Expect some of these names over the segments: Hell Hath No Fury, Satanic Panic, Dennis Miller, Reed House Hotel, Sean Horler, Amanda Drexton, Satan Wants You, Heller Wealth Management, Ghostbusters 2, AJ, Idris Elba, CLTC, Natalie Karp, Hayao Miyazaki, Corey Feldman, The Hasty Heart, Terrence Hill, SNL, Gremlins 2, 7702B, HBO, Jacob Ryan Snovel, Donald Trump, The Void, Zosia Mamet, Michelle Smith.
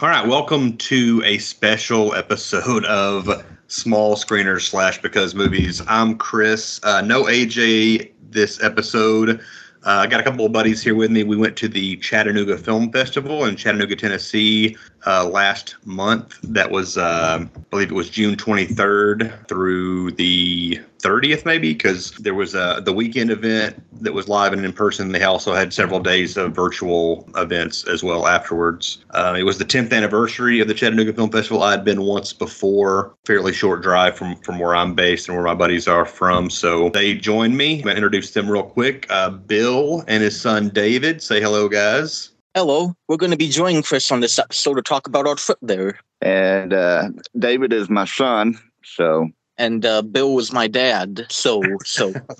All right, welcome to a special episode of Small Screeners / Because Movies. I'm Chris. No AJ this episode. I got a couple of buddies here with me. We went to the Chattanooga Film Festival in Chattanooga, Tennessee last month. That was, I believe it was June 23rd through the 30th, maybe, because there was the weekend event that was live and in person. They also had several days of virtual events as well afterwards. It was the 10th anniversary of the Chattanooga Film Festival. I had been once before, fairly short drive from where I'm based and where my buddies are from. So they joined me. I introduced them real quick. Bill and his son David. Say hello, guys. Hello. We're going to be joining Chris on this episode to talk about our trip there. And David is my son, so... And Bill was my dad, so.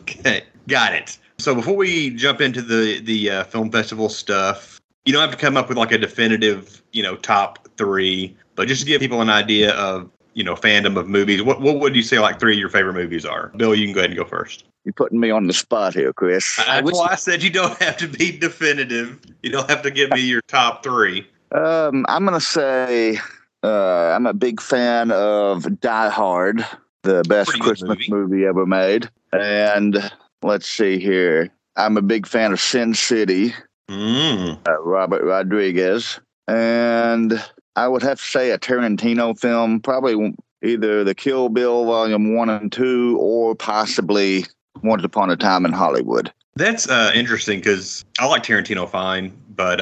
Okay, got it. So before we jump into the film festival stuff, you don't have to come up with like a definitive, top three, but just to give people an idea of, fandom of movies, what would you say like three of your favorite movies are? Bill, you can go ahead and go first. You're putting me on the spot here, Chris. I said you don't have to be definitive. You don't have to give me your top three. I'm going to say I'm a big fan of Die Hard. The best Christmas movie ever made. And let's see here. I'm a big fan of Sin City, Robert Rodriguez. And I would have to say a Tarantino film, probably either The Kill Bill Volume 1 and 2 or possibly Once Upon a Time in Hollywood. That's interesting because I like Tarantino fine, but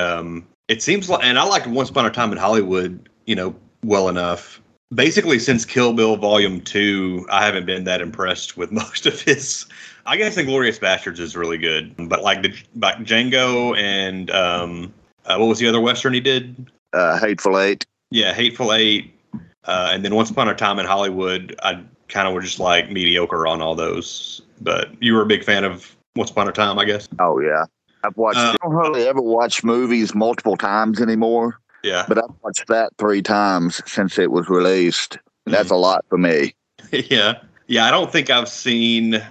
it seems like, and I liked Once Upon a Time in Hollywood, well enough. Basically, since Kill Bill Volume 2, I haven't been that impressed with most of his. I guess Inglourious Basterds is really good. But like Django and what was the other Western he did? Hateful Eight. Yeah, Hateful Eight. And then Once Upon a Time in Hollywood, I kind of were just like mediocre on all those. But you were a big fan of Once Upon a Time, I guess. Oh, yeah. I've watched it. I don't hardly ever watch movies multiple times anymore. Yeah. But I've watched that 3 times since it was released. And that's a lot for me. Yeah. Yeah, I don't think I've seen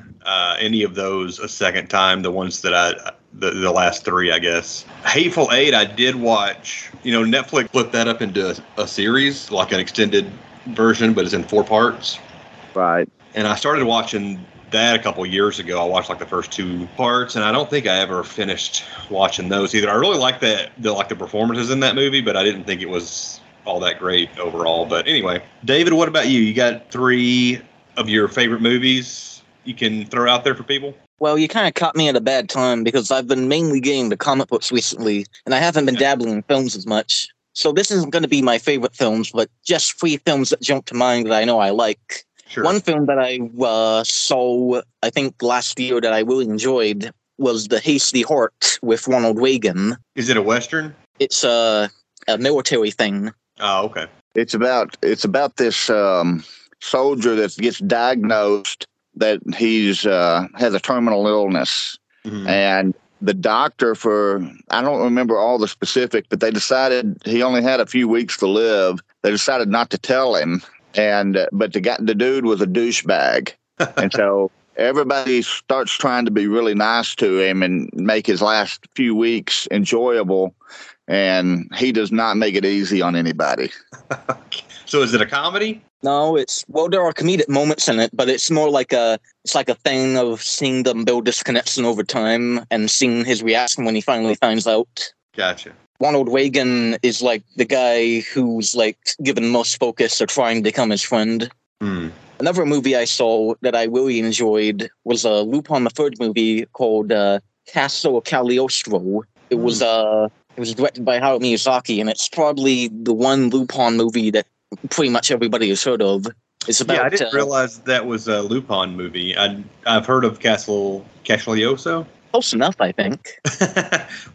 any of those a second time, the ones that the last 3, I guess. Hateful Eight, I did watch. Netflix split that up into a series, like an extended version, but it's in 4 parts. Right. And I started watching that a couple years ago. I watched like the first 2 parts, and I don't think I ever finished watching those either. I really liked the performances in that movie, but I didn't think it was all that great overall. But anyway, David, what about you? You got 3 of your favorite movies you can throw out there for people? Well, you kind of caught me at a bad time because I've been mainly getting the comic books recently, and I haven't been dabbling in films as much. So this isn't going to be my favorite films, but just 3 films that jump to mind that I know I like. Sure. One film that I saw, I think, last year that I really enjoyed was The Hasty Heart with Ronald Reagan. Is it a Western? It's a military thing. Oh, okay. It's about this soldier that gets diagnosed that he's has a terminal illness. Mm-hmm. And the doctor I don't remember all the specific, but they decided he only had a few weeks to live. They decided not to tell him. But the dude was a douchebag. And so everybody starts trying to be really nice to him and make his last few weeks enjoyable. And he does not make it easy on anybody. So is it a comedy? No, there are comedic moments in it, but it's more like a thing of seeing them build this connection over time and seeing his reaction when he finally finds out. Gotcha. Ronald Reagan is like the guy who's like given most focus or trying to become his friend. Mm. Another movie I saw that I really enjoyed was a Lupin the Third movie called Castle Cagliostro. It was directed by Hayao Miyazaki, and it's probably the one Lupin movie that pretty much everybody has heard of. It's about. Yeah, I didn't realize that was a Lupin movie. I've heard of Castle Cagliostro. Close enough, I think.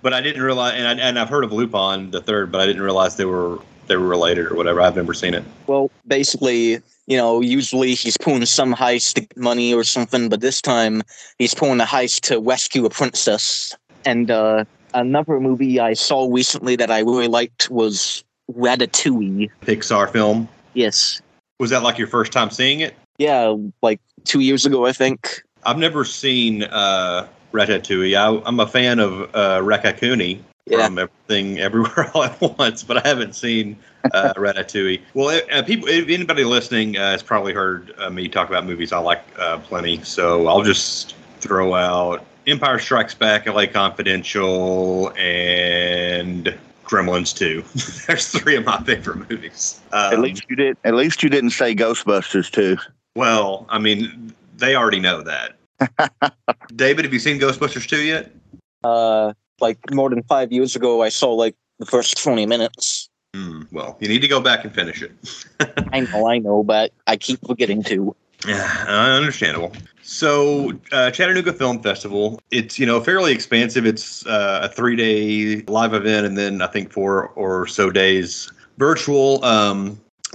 But I didn't realize, and I've heard of Lupin the Third, but I didn't realize they were related or whatever. I've never seen it. Well, basically, usually he's pulling some heist to get money or something, but this time he's pulling a heist to rescue a princess. And another movie I saw recently that I really liked was Ratatouille. Pixar film? Yes. Was that like your first time seeing it? Yeah, like 2 years ago, I think. I've never seen Ratatouille. I'm a fan of Ratatouille, from everything everywhere all at once, but I haven't seen Ratatouille. Well, people, if anybody listening has probably heard me talk about movies I like plenty, so I'll just throw out Empire Strikes Back, LA Confidential, and Gremlins 2. There's three of my favorite movies. At least you didn't say Ghostbusters 2. Well, I mean, they already know that. David, have you seen Ghostbusters 2 yet? Like more than 5 years ago, I saw like the first 20 minutes. Well, you need to go back and finish it. I know, but I keep forgetting to. Yeah, understandable. So, Chattanooga Film Festival, it's, you know, fairly expansive. It's a 3-day live event and then I think 4 or so days virtual.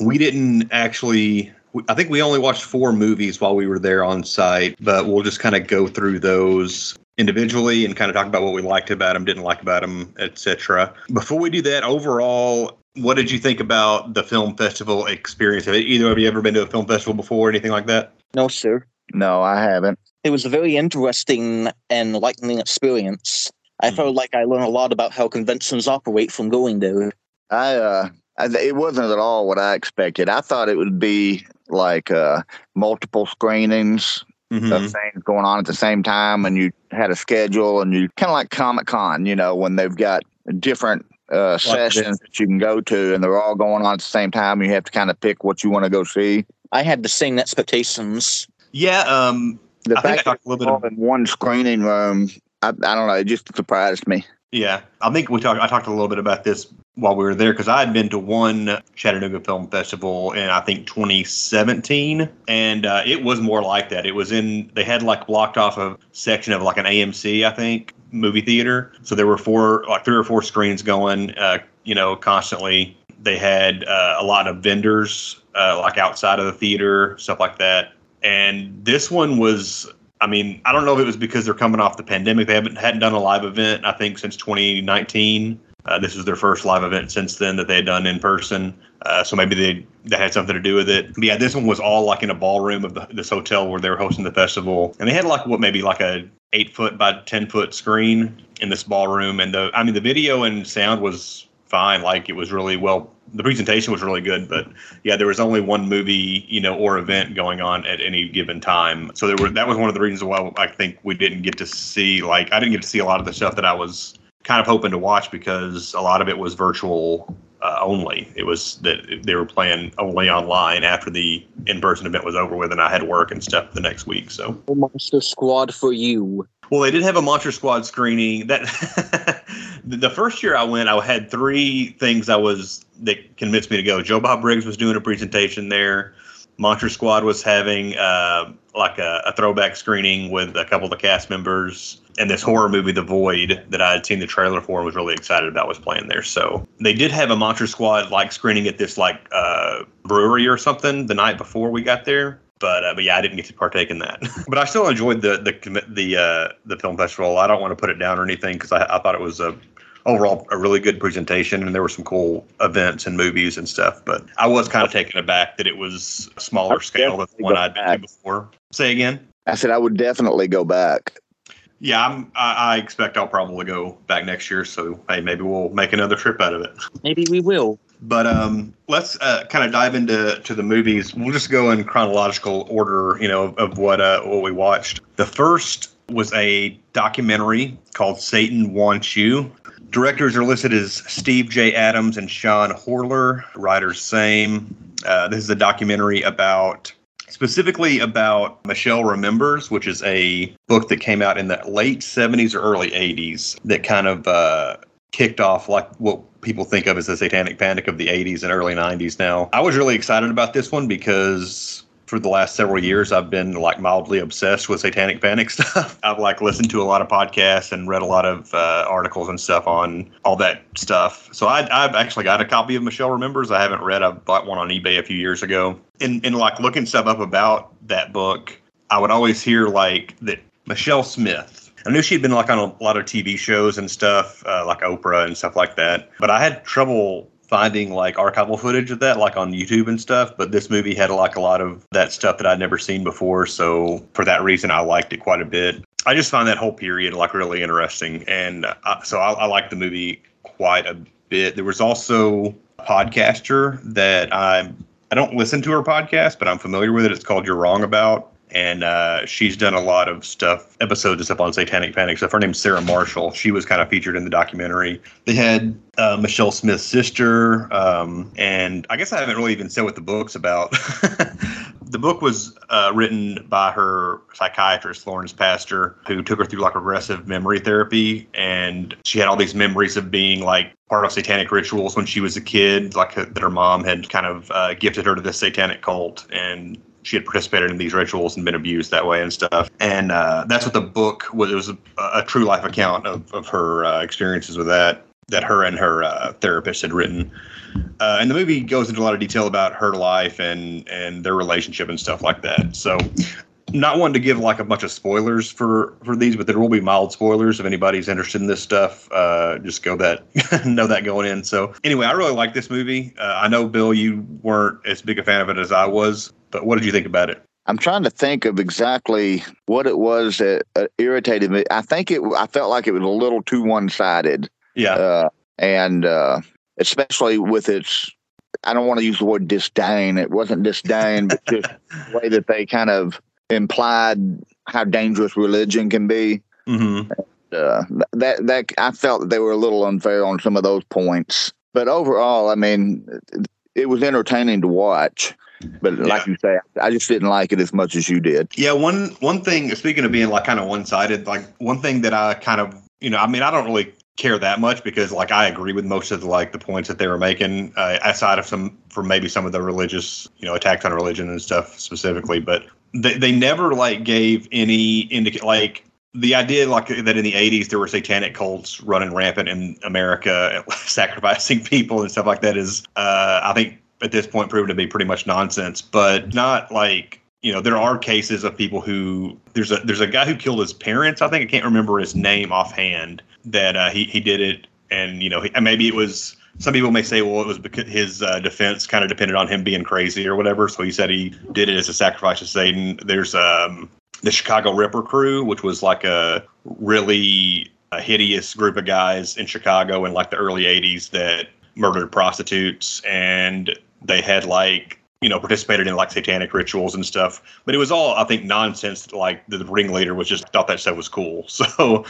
We didn't actually... I think we only watched 4 movies while we were there on site, but we'll just kind of go through those individually and kind of talk about what we liked about them, didn't like about them, etc. Before we do that, overall, what did you think about the film festival experience? Have you ever been to a film festival before or anything like that? No, sir. No, I haven't. It was a very interesting and enlightening experience. I felt like I learned a lot about how conventions operate from going there. It wasn't at all what I expected. I thought it would be like multiple screenings of things going on at the same time, and you had a schedule, and you kind of like Comic-Con, you know, when they've got different sessions that you can go to, and they're all going on at the same time. You have to kind of pick what you want to go see. I had the same expectations. Yeah, the fact that it's all in one screening room, I don't know, it just surprised me. Yeah, I think I talked a little bit about this while we were there, because I had been to one Chattanooga Film Festival in, I think, 2017, and it was more like that. It was they had, like, blocked off a section of, like, an AMC, I think, movie theater. So there were 3 or 4 screens going, you know, constantly. They had a lot of vendors, like, outside of the theater, stuff like that. And this one was... I mean, I don't know if it was because they're coming off the pandemic. They hadn't done a live event, I think, since 2019. This was their first live event since then that they had done in person. So maybe they had something to do with it. But yeah, this one was all like in a ballroom of this hotel where they were hosting the festival. And they had like a 8-foot by 10-foot screen in this ballroom. And the video and sound was fine. Like it was really well. The presentation was really good, but yeah, there was only one movie, you know, or event going on at any given time. So that was one of the reasons why I think we didn't get to see, like, I didn't get to see a lot of the stuff that I was kind of hoping to watch because a lot of it was virtual only. It was that they were playing only online after the in-person event was over with, and I had work and stuff the next week. So Monster Squad for you. Well, they did have a Monster Squad screening. That the first year I went, I had 3 things that convinced me to go. Joe Bob Briggs was doing a presentation there. Monster Squad was having like a throwback screening with a couple of the cast members. And this horror movie, The Void, that I had seen the trailer for and was really excited about, was playing there. So they did have a Monster Squad like screening at this like brewery or something the night before we got there. But yeah, I didn't get to partake in that. But I still enjoyed the film festival. I don't want to put it down or anything because I thought it was overall a really good presentation, and there were some cool events and movies and stuff. But I was kind of taken aback that it was a smaller scale than the one I'd been to before. Say again? I said I would definitely go back. Yeah, I expect I'll probably go back next year. So hey, maybe we'll make another trip out of it. Maybe we will. But let's kind of dive into the movies. We'll just go in chronological order, you know, of what we watched. The first was a documentary called Satan Wants You. Directors are listed as Steve J. Adams and Sean Horler. Writers same. This is a documentary specifically about Michelle Remembers, which is a book that came out in the late 70s or early 80s that kind of kicked off like what people think of as the Satanic Panic of the 80s and early 90s now. I was really excited about this one because for the last several years, I've been like mildly obsessed with Satanic Panic stuff. I've like listened to a lot of podcasts and read a lot of articles and stuff on all that stuff. So I've actually got a copy of Michelle Remembers. I haven't read. I bought one on eBay a few years ago. And like looking stuff up about that book, I would always hear like that Michelle Smith. I knew she'd been like on a lot of TV shows and stuff, like Oprah and stuff like that. But I had trouble finding like archival footage of that, like on YouTube and stuff. But this movie had like a lot of that stuff that I'd never seen before. So for that reason, I liked it quite a bit. I just find that whole period like really interesting. And so I liked the movie quite a bit. There was also a podcaster that I don't listen to her podcast, but I'm familiar with it. It's called You're Wrong About. And she's done a lot of stuff, episodes and stuff on Satanic Panic stuff. Her name's Sarah Marshall. She was kind of featured in the documentary. They had Michelle Smith's sister. And I guess I haven't really even said what the book's about. The book was written by her psychiatrist, Lawrence Pastor, who took her through like regressive memory therapy. And she had all these memories of being like part of satanic rituals when she was a kid, like that her mom had kind of gifted her to this satanic cult. And she had participated in these rituals and been abused that way and stuff. And that's what the book was. It was a true life account of her experiences with that her and her therapist had written. And the movie goes into a lot of detail about her life and their relationship and stuff like that. So not wanting to give like a bunch of spoilers for these, but there will be mild spoilers if anybody's interested in this stuff. Just go that, know that going in. So anyway, I really like this movie. I know, Bill, you weren't as big a fan of it as I was. But what did you think about it? I'm trying to think of exactly what it was that irritated me. I felt like it was a little too one-sided. Yeah. And especially with its, I don't want to use the word disdain. It wasn't disdain, but just the way that they kind of implied how dangerous religion can be. Mm-hmm. That I felt that they were a little unfair on some of those points. But overall, I mean, it was entertaining to watch. But like you say, I just didn't like it as much as you did. Yeah, one thing, speaking of being like kind of one-sided, like one thing that I kind of, you know, I mean, I don't really care that much because like I agree with most of like the points that they were making, aside of from maybe some of the religious, you know, attacks on religion and stuff specifically. But they never like gave any indicate like. The idea like that in the 80s there were satanic cults running rampant in America, sacrificing people and stuff like that is, I think, at this point proven to be pretty much nonsense, but not like, you know, there are cases of people who there's a guy who killed his parents. I think I can't remember his name offhand that he did it. And, you know, maybe it was some people may say, well, it was because his defense kind of depended on him being crazy or whatever. So he said he did it as a sacrifice to Satan. There's the Chicago Ripper crew, which was like a really hideous group of guys in Chicago in like the early 80s that murdered prostitutes, and they had like, you know, participated in like satanic rituals and stuff, but it was all, I think, nonsense. Like the ringleader was just thought that stuff was cool. So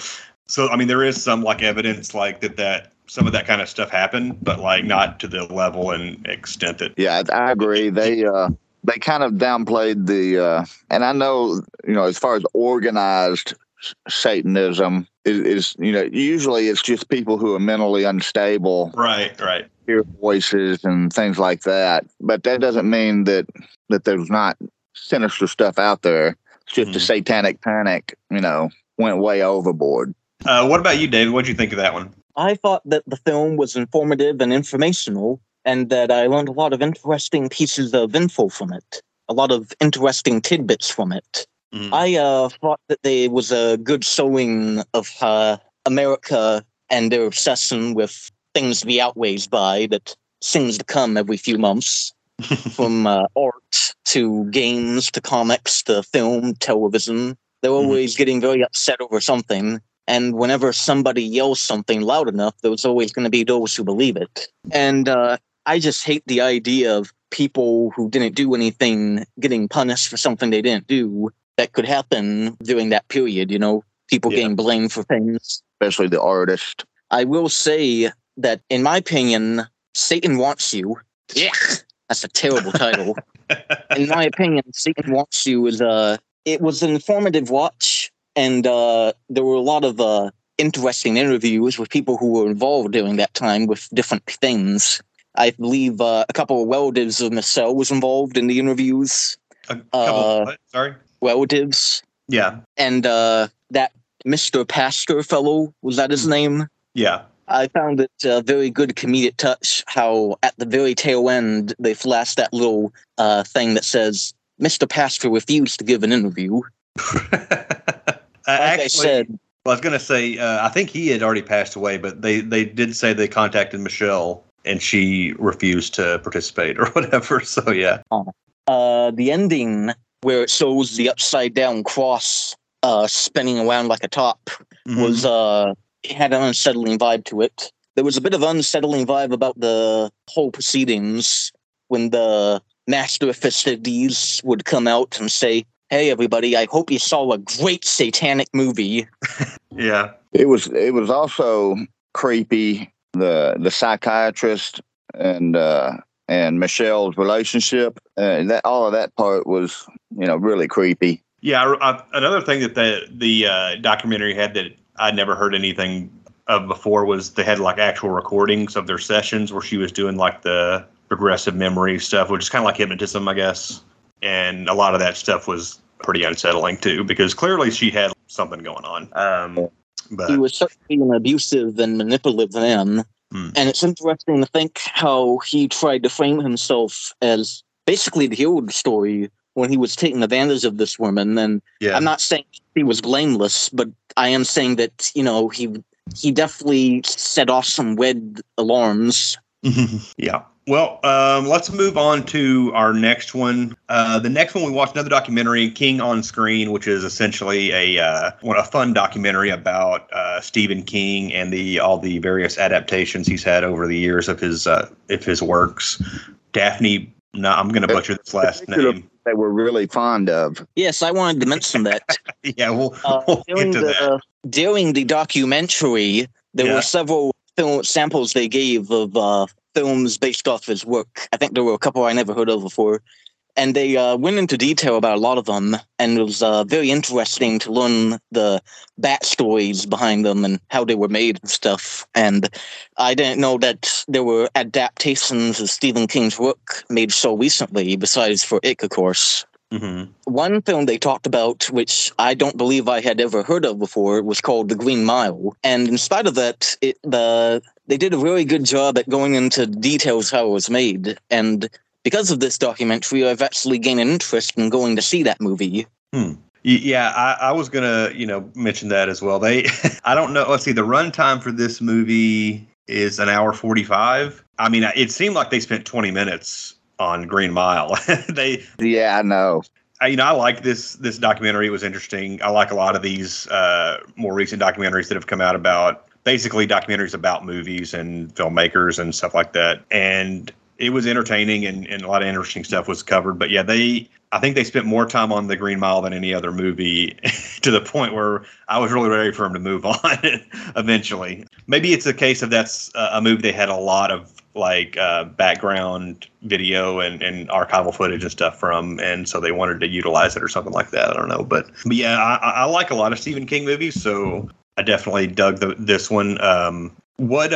I mean, there is some like evidence like that some of that kind of stuff happened, but like not to the level and extent that. Yeah, I agree. They kind of downplayed and I know, you know, as far as organized Satanism is, you know, usually it's just people who are mentally unstable. Right. Hear voices and things like that. But that doesn't mean that there's not sinister stuff out there. It's just the Satanic Panic, you know, went way overboard. What about you, David? What did you think of that one? I thought that the film was informative and informational, and that I learned a lot of interesting pieces of info from it, a lot of interesting tidbits from it. Mm-hmm. I thought that there was a good showing of America and their obsession with things to be outraged by, that seems to come every few months, from art to games to comics to film, television. They're always getting very upset over something. And whenever somebody yells something loud enough, there's always going to be those who believe it. And I just hate the idea of people who didn't do anything getting punished for something they didn't do. That could happen during that period, you know, people getting blamed for things. Especially the artist. I will say that, in my opinion, Satan Wants You. Yeah, that's a terrible title. In my opinion, Satan Wants You is it was an informative watch, and there were a lot of interesting interviews with people who were involved during that time with different things. I believe a couple of relatives of Michelle was involved in the interviews. A couple of what? Sorry? Relatives. Yeah. And that Mr. Pastor fellow, was that his name? Yeah. I found it a very good comedic touch how at the very tail end they flashed that little thing that says, Mr. Pastor refused to give an interview. I was going to say, I think he had already passed away, but they did say they contacted Michelle and she refused to participate or whatever. So, yeah. The ending where it shows the upside down cross spinning around like a top was it had an unsettling vibe to it. There was a bit of unsettling vibe about the whole proceedings when the master of festivities would come out and say, "Hey, everybody, I hope you saw a great satanic movie." Yeah. It was also creepy, the psychiatrist and Michelle's relationship. All of that part was, really creepy. Yeah. Another thing that the documentary had that I'd never heard anything of before was they had actual recordings of their sessions where she was doing the regressive memory stuff, which is kind of like hypnotism, I guess. And a lot of that stuff was pretty unsettling too, because clearly she had something going on. But he was certainly an abusive and manipulative man. And it's interesting to think how he tried to frame himself as basically the hero of the story when he was taking advantage of this woman. And yeah. I'm not saying he was blameless, but I am saying that, he definitely set off some red alarms. Yeah. Well, let's move on to our next one. The next one we watched another documentary, King on Screen, which is essentially a fun documentary about Stephen King and all the various adaptations he's had over the years of his works. Daphne, I'm going to butcher this last name. They were really fond of. Yes, I wanted to mention that. Yeah, we'll get to that. During the documentary, there were several samples they gave of films based off his work. I think there were a couple I never heard of before. And they went into detail about a lot of them. And it was very interesting to learn the backstories behind them and how they were made and stuff. And I didn't know that there were adaptations of Stephen King's work made so recently, besides for It, of course. Mm-hmm. One film they talked about, which I don't believe I had ever heard of before, was called The Green Mile. And in spite of that, they did a really good job at going into details how it was made. And because of this documentary, I've actually gained an interest in going to see that movie. Yeah, I was going to, mention that as well. I don't know. Let's see. The runtime for this movie is an hour 45. I mean, it seemed like they spent 20 minutes on Green Mile. Yeah, I know. I like this documentary. It was interesting. I like a lot of these more recent documentaries that have come out about basically documentaries about movies and filmmakers and stuff like that. And it was entertaining and a lot of interesting stuff was covered. But yeah, I think they spent more time on The Green Mile than any other movie to the point where I was really ready for them to move on eventually. Maybe it's a case of that's a movie they had a lot of background video and archival footage and stuff from, and so they wanted to utilize it or something like that. I don't know. But yeah, I like a lot of Stephen King movies, so I definitely dug this one. What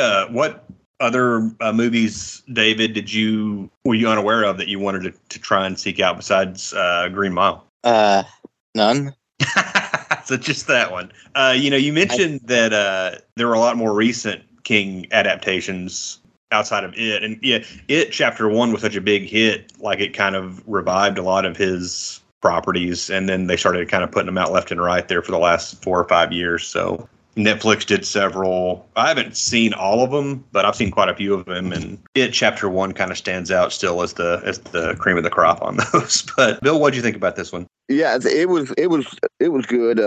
other movies, David, were you unaware of that you wanted to try and seek out besides Green Mile? None. So just that one. You mentioned that there were a lot more recent King adaptations outside of It, and yeah, It Chapter One was such a big hit, it kind of revived a lot of his properties, and then they started kind of putting them out left and right there for the last 4 or 5 years. So Netflix did several. I haven't seen all of them, but I've seen quite a few of them, and It Chapter One kind of stands out still as the cream of the crop on those. But Bill, what do you think about this one? Yeah, it was good.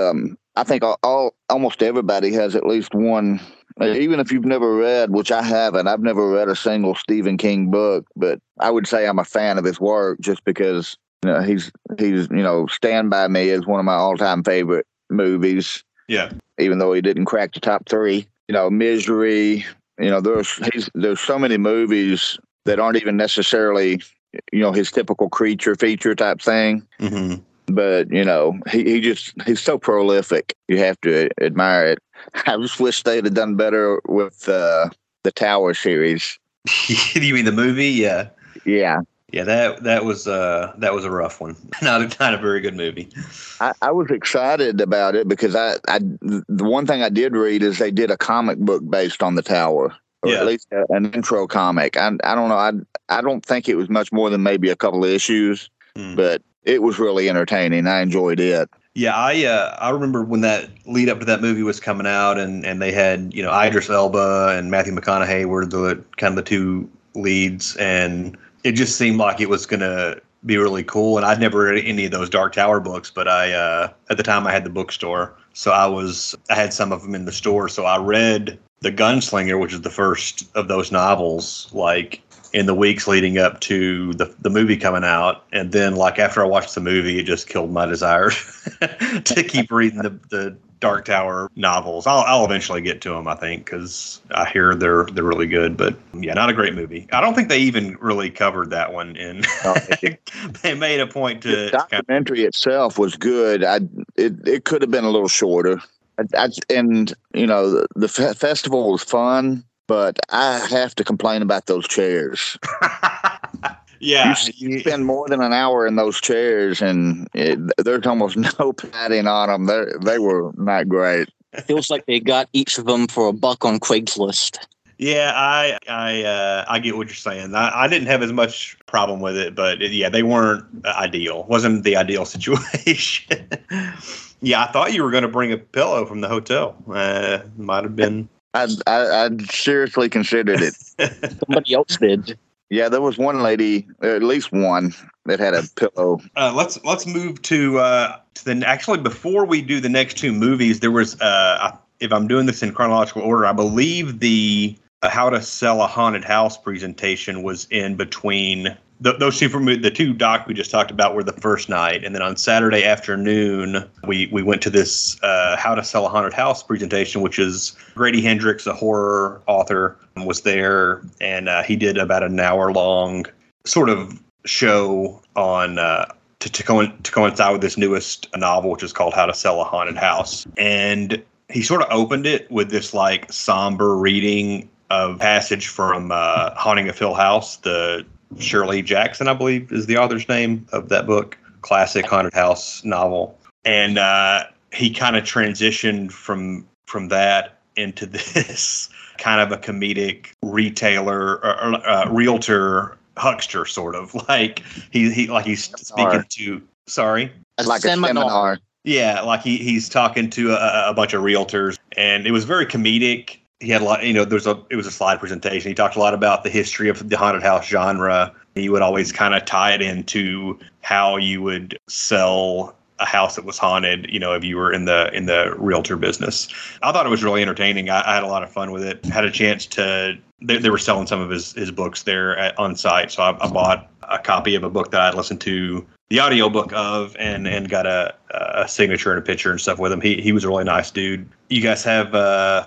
I think almost everybody has at least one. Even if you've never read, which I haven't, I've never read a single Stephen King book, but I would say I'm a fan of his work just because he's Stand By Me is one of my all-time favorite movies. Yeah. Even though he didn't crack the top three, Misery, there's so many movies that aren't even necessarily, his typical creature feature type thing. Mm-hmm. But, he's so prolific. You have to admire it. I just wish they'd have done better with the Tower series. You mean the movie? Yeah. Yeah. Yeah, that was a rough one. Not a very good movie. I was excited about it because I the one thing I did read is they did a comic book based on the Tower, at least an intro comic. I don't know. I don't think it was much more than maybe a couple of issues, but it was really entertaining. I enjoyed it. Yeah, I remember when that lead up to that movie was coming out, and they had, you know, Idris Elba and Matthew McConaughey were the kind of the two leads, and it just seemed like it was gonna be really cool. And I'd never read any of those Dark Tower books, but I at the time I had the bookstore, so I had some of them in the store. So I read The Gunslinger, which is the first of those novels, like in the weeks leading up to the movie coming out. And then, like, after I watched the movie, it just killed my desire to keep reading the Dark Tower novels. I'll eventually get to them, I think, because I hear they're really good. But yeah, not a great movie. I don't think they even really covered that one in. They made a point to. The documentary itself was good. It could have been a little shorter. And you know, the festival was fun, but I have to complain about those chairs. Yeah, you spend more than an hour in those chairs, and there's almost no padding on them. They were not great. It feels like they got each of them for $1 on Craigslist. Yeah, I get what you're saying. I didn't have as much problem with it, but yeah, they weren't ideal. Wasn't the ideal situation. Yeah, I thought you were going to bring a pillow from the hotel. Might have been. I seriously considered it. Somebody else did. Yeah, there was one lady, or at least one, that had a pillow. Let's move to the. Actually, before we do the next two movies, there was, if I'm doing this in chronological order, I believe the How to Sell a Haunted House presentation was in between those two. The two doc we just talked about were the first night, and then on Saturday afternoon, we went to this How to Sell a Haunted House presentation, which is Grady Hendrix, a horror author, was there, and he did about an hour-long sort of show on to coincide with this newest novel, which is called How to Sell a Haunted House. And he sort of opened it with this, like, somber reading of passage from Haunting of Hill House, the Shirley Jackson, I believe, is the author's name of that book, classic haunted house novel. And he kind of transitioned from that into this kind of a comedic retailer or realtor huckster sort of, like he's speaking to a seminar. Yeah, like he's talking to a bunch of realtors, and it was very comedic. He had a lot, you know, it was a slide presentation. He talked a lot about the history of the haunted house genre. He would always kind of tie it into how you would sell a house that was haunted, you know, if you were in the realtor business. I thought it was really entertaining. I had a lot of fun with it. Had a chance to, they were selling some of his books there on site. So I bought a copy of a book that I'd listened to the audiobook of and got a signature and a picture and stuff with him. He was a really nice dude. You guys have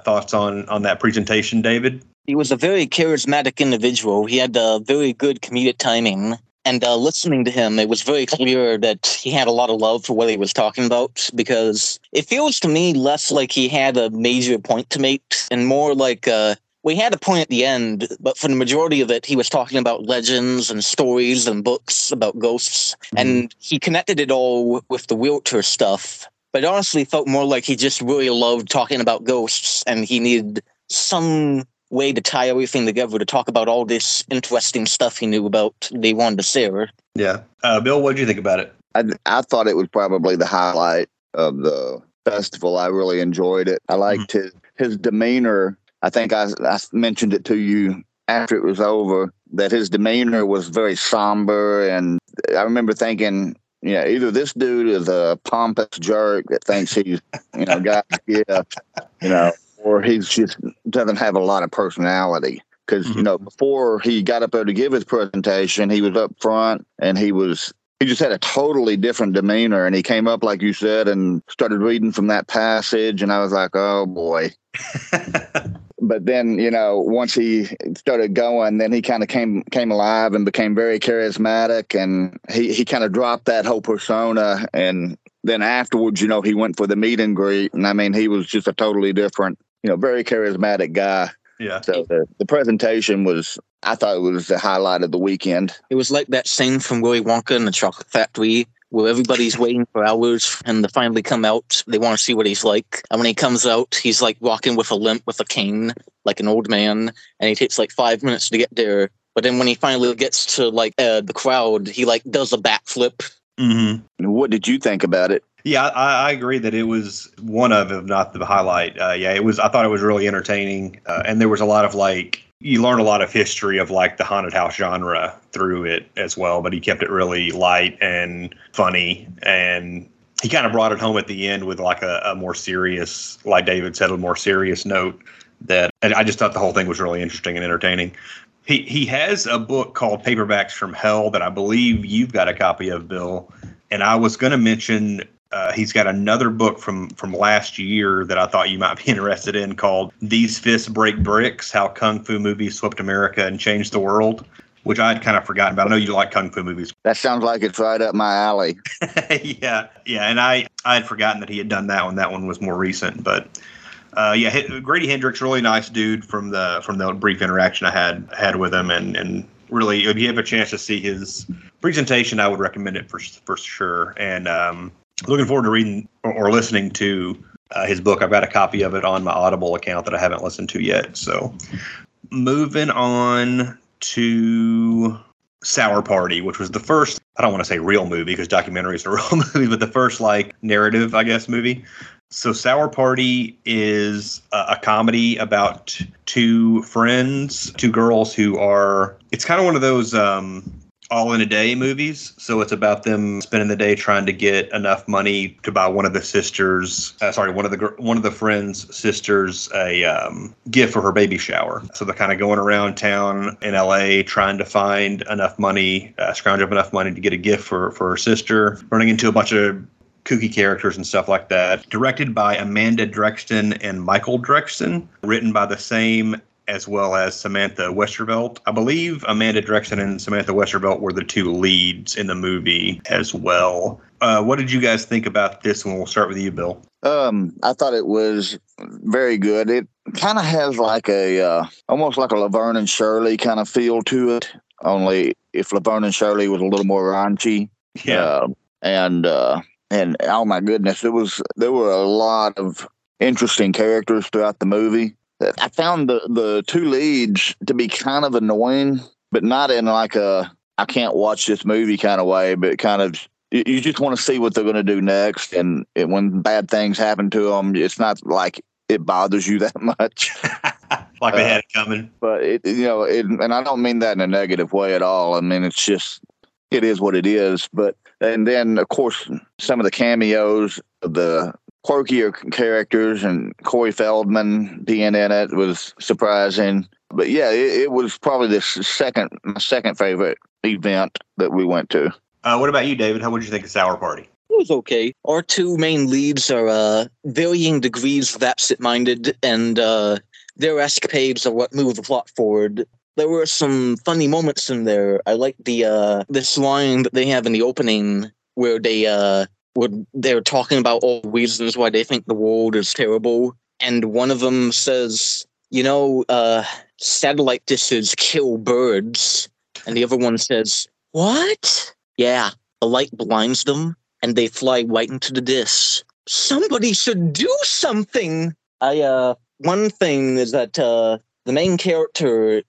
thoughts on that presentation, David? He was a very charismatic individual. He had a very good comedic timing. And listening to him, it was very clear that he had a lot of love for what he was talking about, because it feels to me less like he had a major point to make and more like we had a point at the end, but for the majority of it, he was talking about legends and stories and books about ghosts. Mm-hmm. And he connected it all with the realtor stuff. But it honestly felt more like he just really loved talking about ghosts, and he needed some way to tie everything together to talk about all this interesting stuff he knew about they wanted to share. Yeah. Bill, what did you think about it? I thought it was probably the highlight of the festival. I really enjoyed it. I liked his demeanor. I think I mentioned it to you after it was over, that his demeanor was very somber. And I remember thinking, yeah, either this dude is a pompous jerk that thinks he's, you know, got a gift, you know, or he just doesn't have a lot of personality. Because, you know, before he got up there to give his presentation, he was up front, and he just had a totally different demeanor. And he came up, like you said, and started reading from that passage. And I was like, oh, boy. But then, you know, once he started going, then he kind of came alive and became very charismatic. And he kind of dropped that whole persona. And then afterwards, you know, he went for the meet and greet. And I mean, he was just a totally different, you know, very charismatic guy. Yeah. So the presentation was, I thought it was the highlight of the weekend. It was like that scene from Willy Wonka and the Chocolate Factory, where everybody's waiting for hours for him to finally come out. They want to see what he's like. And when he comes out, he's like walking with a limp with a cane, like an old man. And he takes like 5 minutes to get there. But then when he finally gets to like the crowd, he like does a backflip. Mm-hmm. What did you think about it? Yeah, I agree that it was one of, if not the highlight. It was. I thought it was really entertaining, and there was a lot of you learn a lot of history of the haunted house genre through it as well. But he kept it really light and funny, and he kind of brought it home at the end with a more serious, like David said, a more serious note. And I just thought the whole thing was really interesting and entertaining. He has a book called Paperbacks from Hell that I believe you've got a copy of, Bill. And I was going to mention he's got another book from last year that I thought you might be interested in called These Fists Break Bricks, How Kung Fu Movies Swept America and Changed the World, which I had kind of forgotten about. I know you like Kung Fu movies. That sounds like it's right up my alley. Yeah. And I had forgotten that he had done that one. That one was more recent, but... Grady Hendrix, really nice dude from the brief interaction I had with him, and really, if you have a chance to see his presentation, I would recommend it for sure. And looking forward to reading or listening to his book. I've got a copy of it on my Audible account that I haven't listened to yet. So, moving on to Sour Party, which was the first, I don't want to say real movie because documentary is a real movie, but the first narrative, I guess, movie. So Sour Party is a comedy about two girls who are, it's kind of one of those all in a day movies. So it's about them spending the day trying to get enough money to buy one of the friend's sisters a gift for her baby shower. So they're kind of going around town in LA trying to find enough money, scrounge up enough money to get a gift for her sister, running into a bunch of kooky characters and stuff like that. Directed by Amanda Drexton and Michael Drexton. Written by the same as well as Samantha Westervelt. I believe Amanda Drexton and Samantha Westervelt were the two leads in the movie as well. What did you guys think about this one? We'll start with you, Bill. I thought it was very good. It kind of has almost like a Laverne and Shirley kind of feel to it. Only if Laverne and Shirley was a little more raunchy. Yeah. And oh my goodness, there were a lot of interesting characters throughout the movie. I found the two leads to be kind of annoying, but not in a I can't watch this movie kind of way, but kind of you just want to see what they're going to do next. And when bad things happen to them, it's not like it bothers you that much. They had it coming. But and I don't mean that in a negative way at all. I mean, it's just, it is what it is. But and then, of course, some of the cameos of the quirkier characters and Corey Feldman being in it was surprising. But yeah, it was probably my second favorite event that we went to. What about you, David? How would you think of Sour Party? It was okay. Our two main leads are varying degrees of absent-minded, and their escapades are what move the plot forward. There were some funny moments in there. I liked this line that they have in the opening where they're talking about all the reasons why they think the world is terrible. And one of them says, satellite dishes kill birds. And the other one says, what? Yeah, the light blinds them and they fly right into the dish. Somebody should do something. One thing is that the main character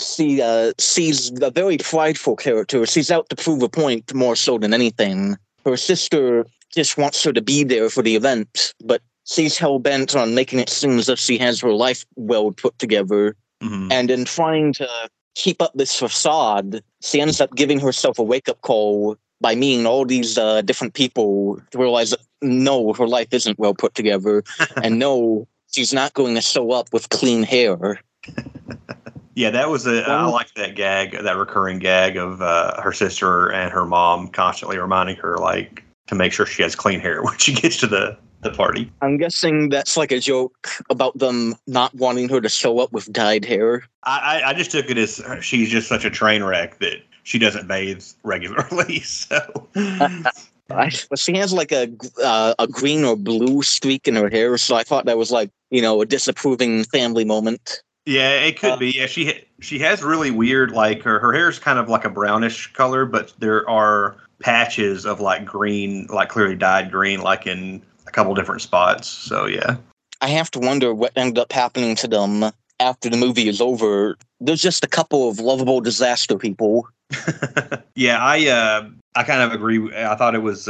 sees a very prideful character. She's out to prove a point more so than anything. Her sister just wants her to be there for the event, but she's hell-bent on making it seem as if she has her life well put together. Mm-hmm. And in trying to keep up this facade, she ends up giving herself a wake-up call by meeting all these different people to realize that, no, her life isn't well put together, and no, she's not going to show up with clean hair. Yeah, that was I like that gag, that recurring gag of her sister and her mom constantly reminding her, to make sure she has clean hair when she gets to the party. I'm guessing that's a joke about them not wanting her to show up with dyed hair. I just took it as she's just such a train wreck that she doesn't bathe regularly, so... But she has a green or blue streak in her hair, so I thought that was a disapproving family moment. Yeah, it could be. Yeah, she has really weird her hair's kind of like a brownish color, but there are patches of green, clearly dyed green, in a couple different spots. So yeah, I have to wonder what ended up happening to them after the movie is over. There's just a couple of lovable disaster people. Yeah, I kind of agree. I thought it was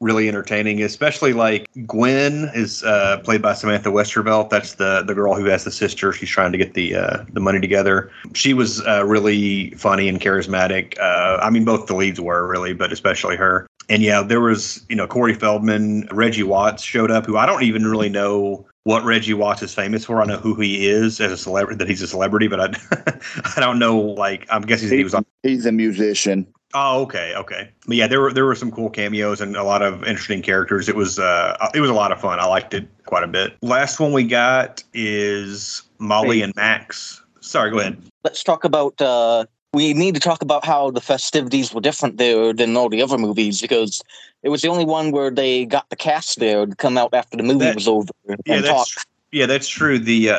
really entertaining, especially like Gwen is played by Samantha Westervelt. That's the girl who has the sister. She's trying to get the money together. She was really funny and charismatic. I mean, both the leads were really, but especially her. And yeah, there was, you know, Corey Feldman, Reggie Watts showed up, who I don't even really know what Reggie Watts is famous for. I know who he is as a celebrity, that he's a celebrity, but I, I don't know, like, I'm guessing he was on. He's a musician. Oh, okay, okay. But yeah, there were some cool cameos and a lot of interesting characters. It was a lot of fun. I liked it quite a bit. Last one we got is Molly and Max. Sorry, go ahead. Let's talk about... We need to talk about how the festivities were different there than all the other movies, because it was the only one where they got the cast there to come out after the movie was over and talk. Yeah, that's true. The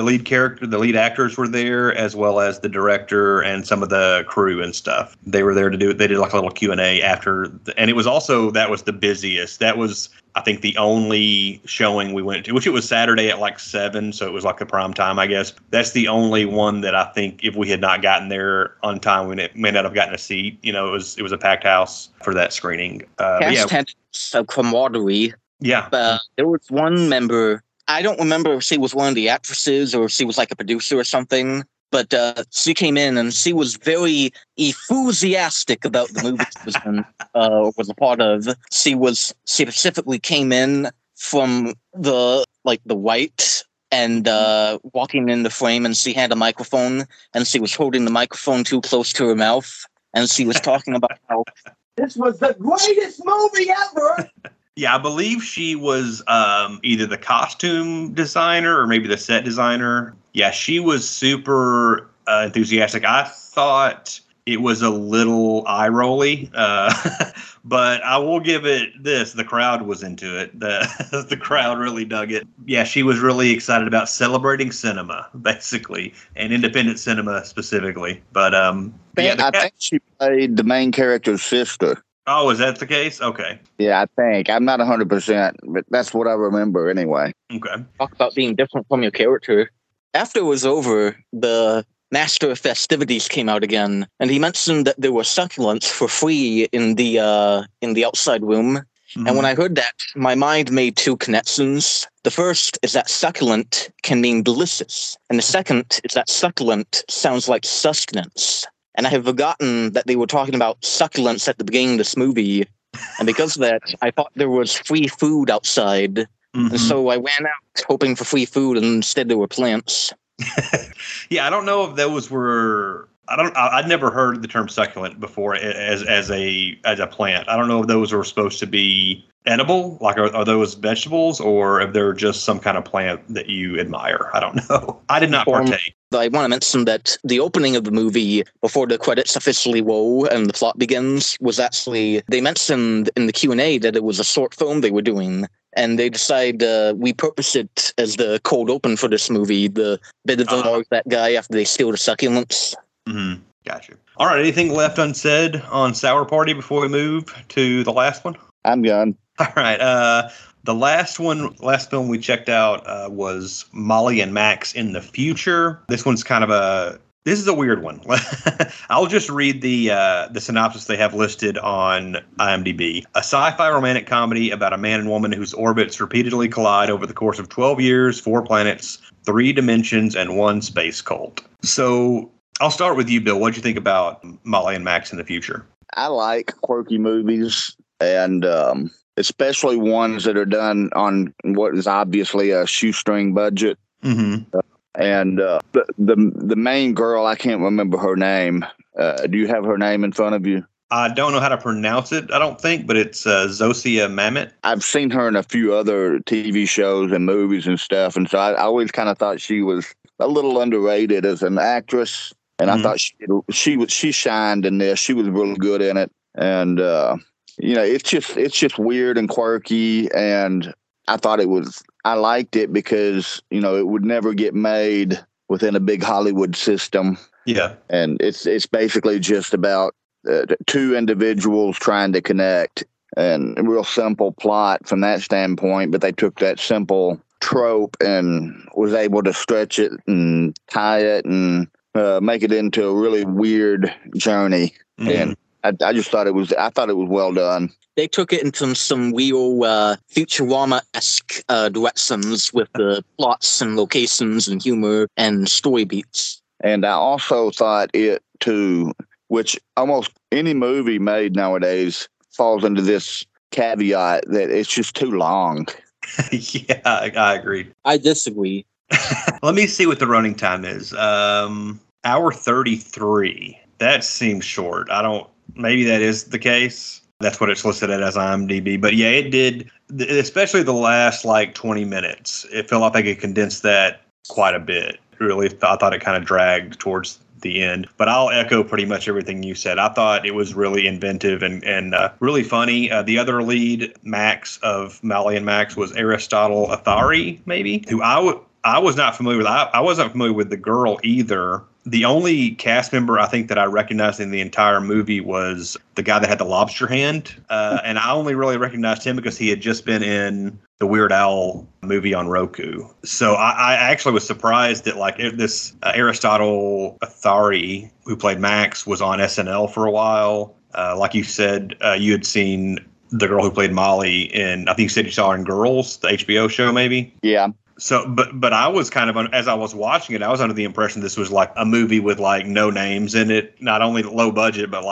lead actors were there, as well as the director and some of the crew and stuff. They were there to do it. They did like a little Q&A after. And it was also, that was the busiest. That was, I think, the only showing we went to, which it was Saturday at like 7. So it was like the prime time, I guess. That's the only one that I think if we had not gotten there on time, we may not have gotten a seat. You know, it was a packed house for that screening. Cast had some camaraderie. Yeah. But there was one member... I don't remember if she was one of the actresses or if she was like a producer or something, but she came in and she was very enthusiastic about the movie she was in, was a part of. She specifically came in from the right and walking in the frame, and she had a microphone and she was holding the microphone too close to her mouth, and she was talking about how this was the greatest movie ever. Yeah, I believe she was either the costume designer or maybe the set designer. Yeah, she was super enthusiastic. I thought it was a little eye-rolly, but I will give it this. The crowd was into it. The crowd really dug it. Yeah, she was really excited about celebrating cinema, basically, and independent cinema specifically. But I think she played the main character's sister. Oh, is that the case? Okay. Yeah, I think. I'm not 100%, but that's what I remember anyway. Okay. Talk about being different from your character. After it was over, the Master of Festivities came out again, and he mentioned that there were succulents for free in the outside room. Mm-hmm. And when I heard that, my mind made two connections. The first is that succulent can mean delicious, and the second is that succulent sounds like sustenance. And I have forgotten that they were talking about succulents at the beginning of this movie. And because of that, I thought there was free food outside. Mm-hmm. And so I ran out hoping for free food, and instead there were plants. Yeah, I don't know if those were... I'd never heard the term succulent before as a plant. I don't know if those were supposed to be edible. Like, are those vegetables, or if they're just some kind of plant that you admire? I don't know. I did not partake. I want to mention that the opening of the movie, before the credits officially roll and the plot begins, was actually, they mentioned in the Q&A that it was a short film they were doing. And they decide repurpose it as the cold open for this movie, the bit of that guy after they steal the succulents. Mm-hmm. Gotcha. All right. Anything left unsaid on Sour Party before we move to the last one? I'm gone. All right. The last film we checked out was Molly and Max in the Future. This is a weird one. I'll just read the synopsis they have listed on IMDb. A sci-fi romantic comedy about a man and woman whose orbits repeatedly collide over the course of 12 years, 4 planets, 3 dimensions, and 1 space cult. So... I'll start with you, Bill. What do you think about Molly and Max in the Future? I like quirky movies, and especially ones that are done on what is obviously a shoestring budget. Mm-hmm. The main girl, I can't remember her name. Do you have her name in front of you? I don't know how to pronounce it, I don't think, but it's Zosia Mamet. I've seen her in a few other TV shows and movies and stuff, and so I always kind of thought she was a little underrated as an actress. And mm-hmm. I thought she shined in this. She was really good in it. And you know, it's just weird and quirky. And I liked it because, you know, it would never get made within a big Hollywood system. Yeah. And it's basically just about two individuals trying to connect, and a real simple plot from that standpoint. But they took that simple trope and was able to stretch it and tie it and make it into a really weird journey. Mm-hmm. And I just thought it was. I thought it was well done. They took it into some real Futurama-esque directions with the plots and locations and humor and story beats. And I also thought it too, which almost any movie made nowadays falls into this caveat that it's just too long. Yeah, I agree. I disagree. Let me see what the running time is. Hour 33. That seems short. I don't. Maybe that is the case. That's what it's listed as IMDb. But yeah, it did. Especially the last 20 minutes. It felt like it condensed that quite a bit. Really, I thought it kind of dragged towards the end. But I'll echo pretty much everything you said. I thought it was really inventive and really funny. The other lead, Max of Molly and Max, was Aristotle Athari, maybe, who I was not familiar with. I wasn't familiar with the girl either. The only cast member I think that I recognized in the entire movie was the guy that had the lobster hand. And I only really recognized him because he had just been in the Weird Al movie on Roku. So I actually was surprised that this Aristotle Athari, who played Max, was on SNL for a while. Like you said, you had seen the girl who played Molly in, I think you said you saw her in Girls, the HBO show maybe? Yeah. So, but I was kind of, as I was watching it, I was under the impression this was a movie with no names in it, not only low budget, but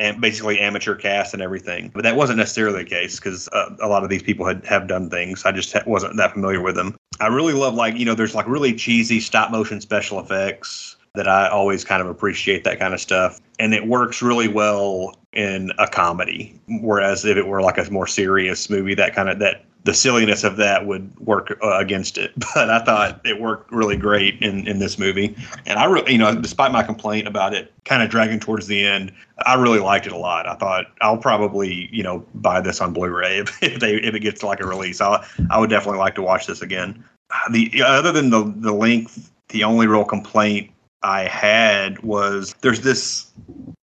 and basically amateur cast and everything. But that wasn't necessarily the case because a lot of these people have done things. I just wasn't that familiar with them. I really love there's really cheesy stop motion special effects that I always kind of appreciate that kind of stuff. And it works really well in a comedy. Whereas if it were a more serious movie, the silliness of that would work against it, but I thought it worked really great in this movie. And I really, despite my complaint about it kind of dragging towards the end, I really liked it a lot. I thought I'll probably, buy this on Blu-ray if it gets a release. I would definitely like to watch this again. Other than the length, the only real complaint I had was there's this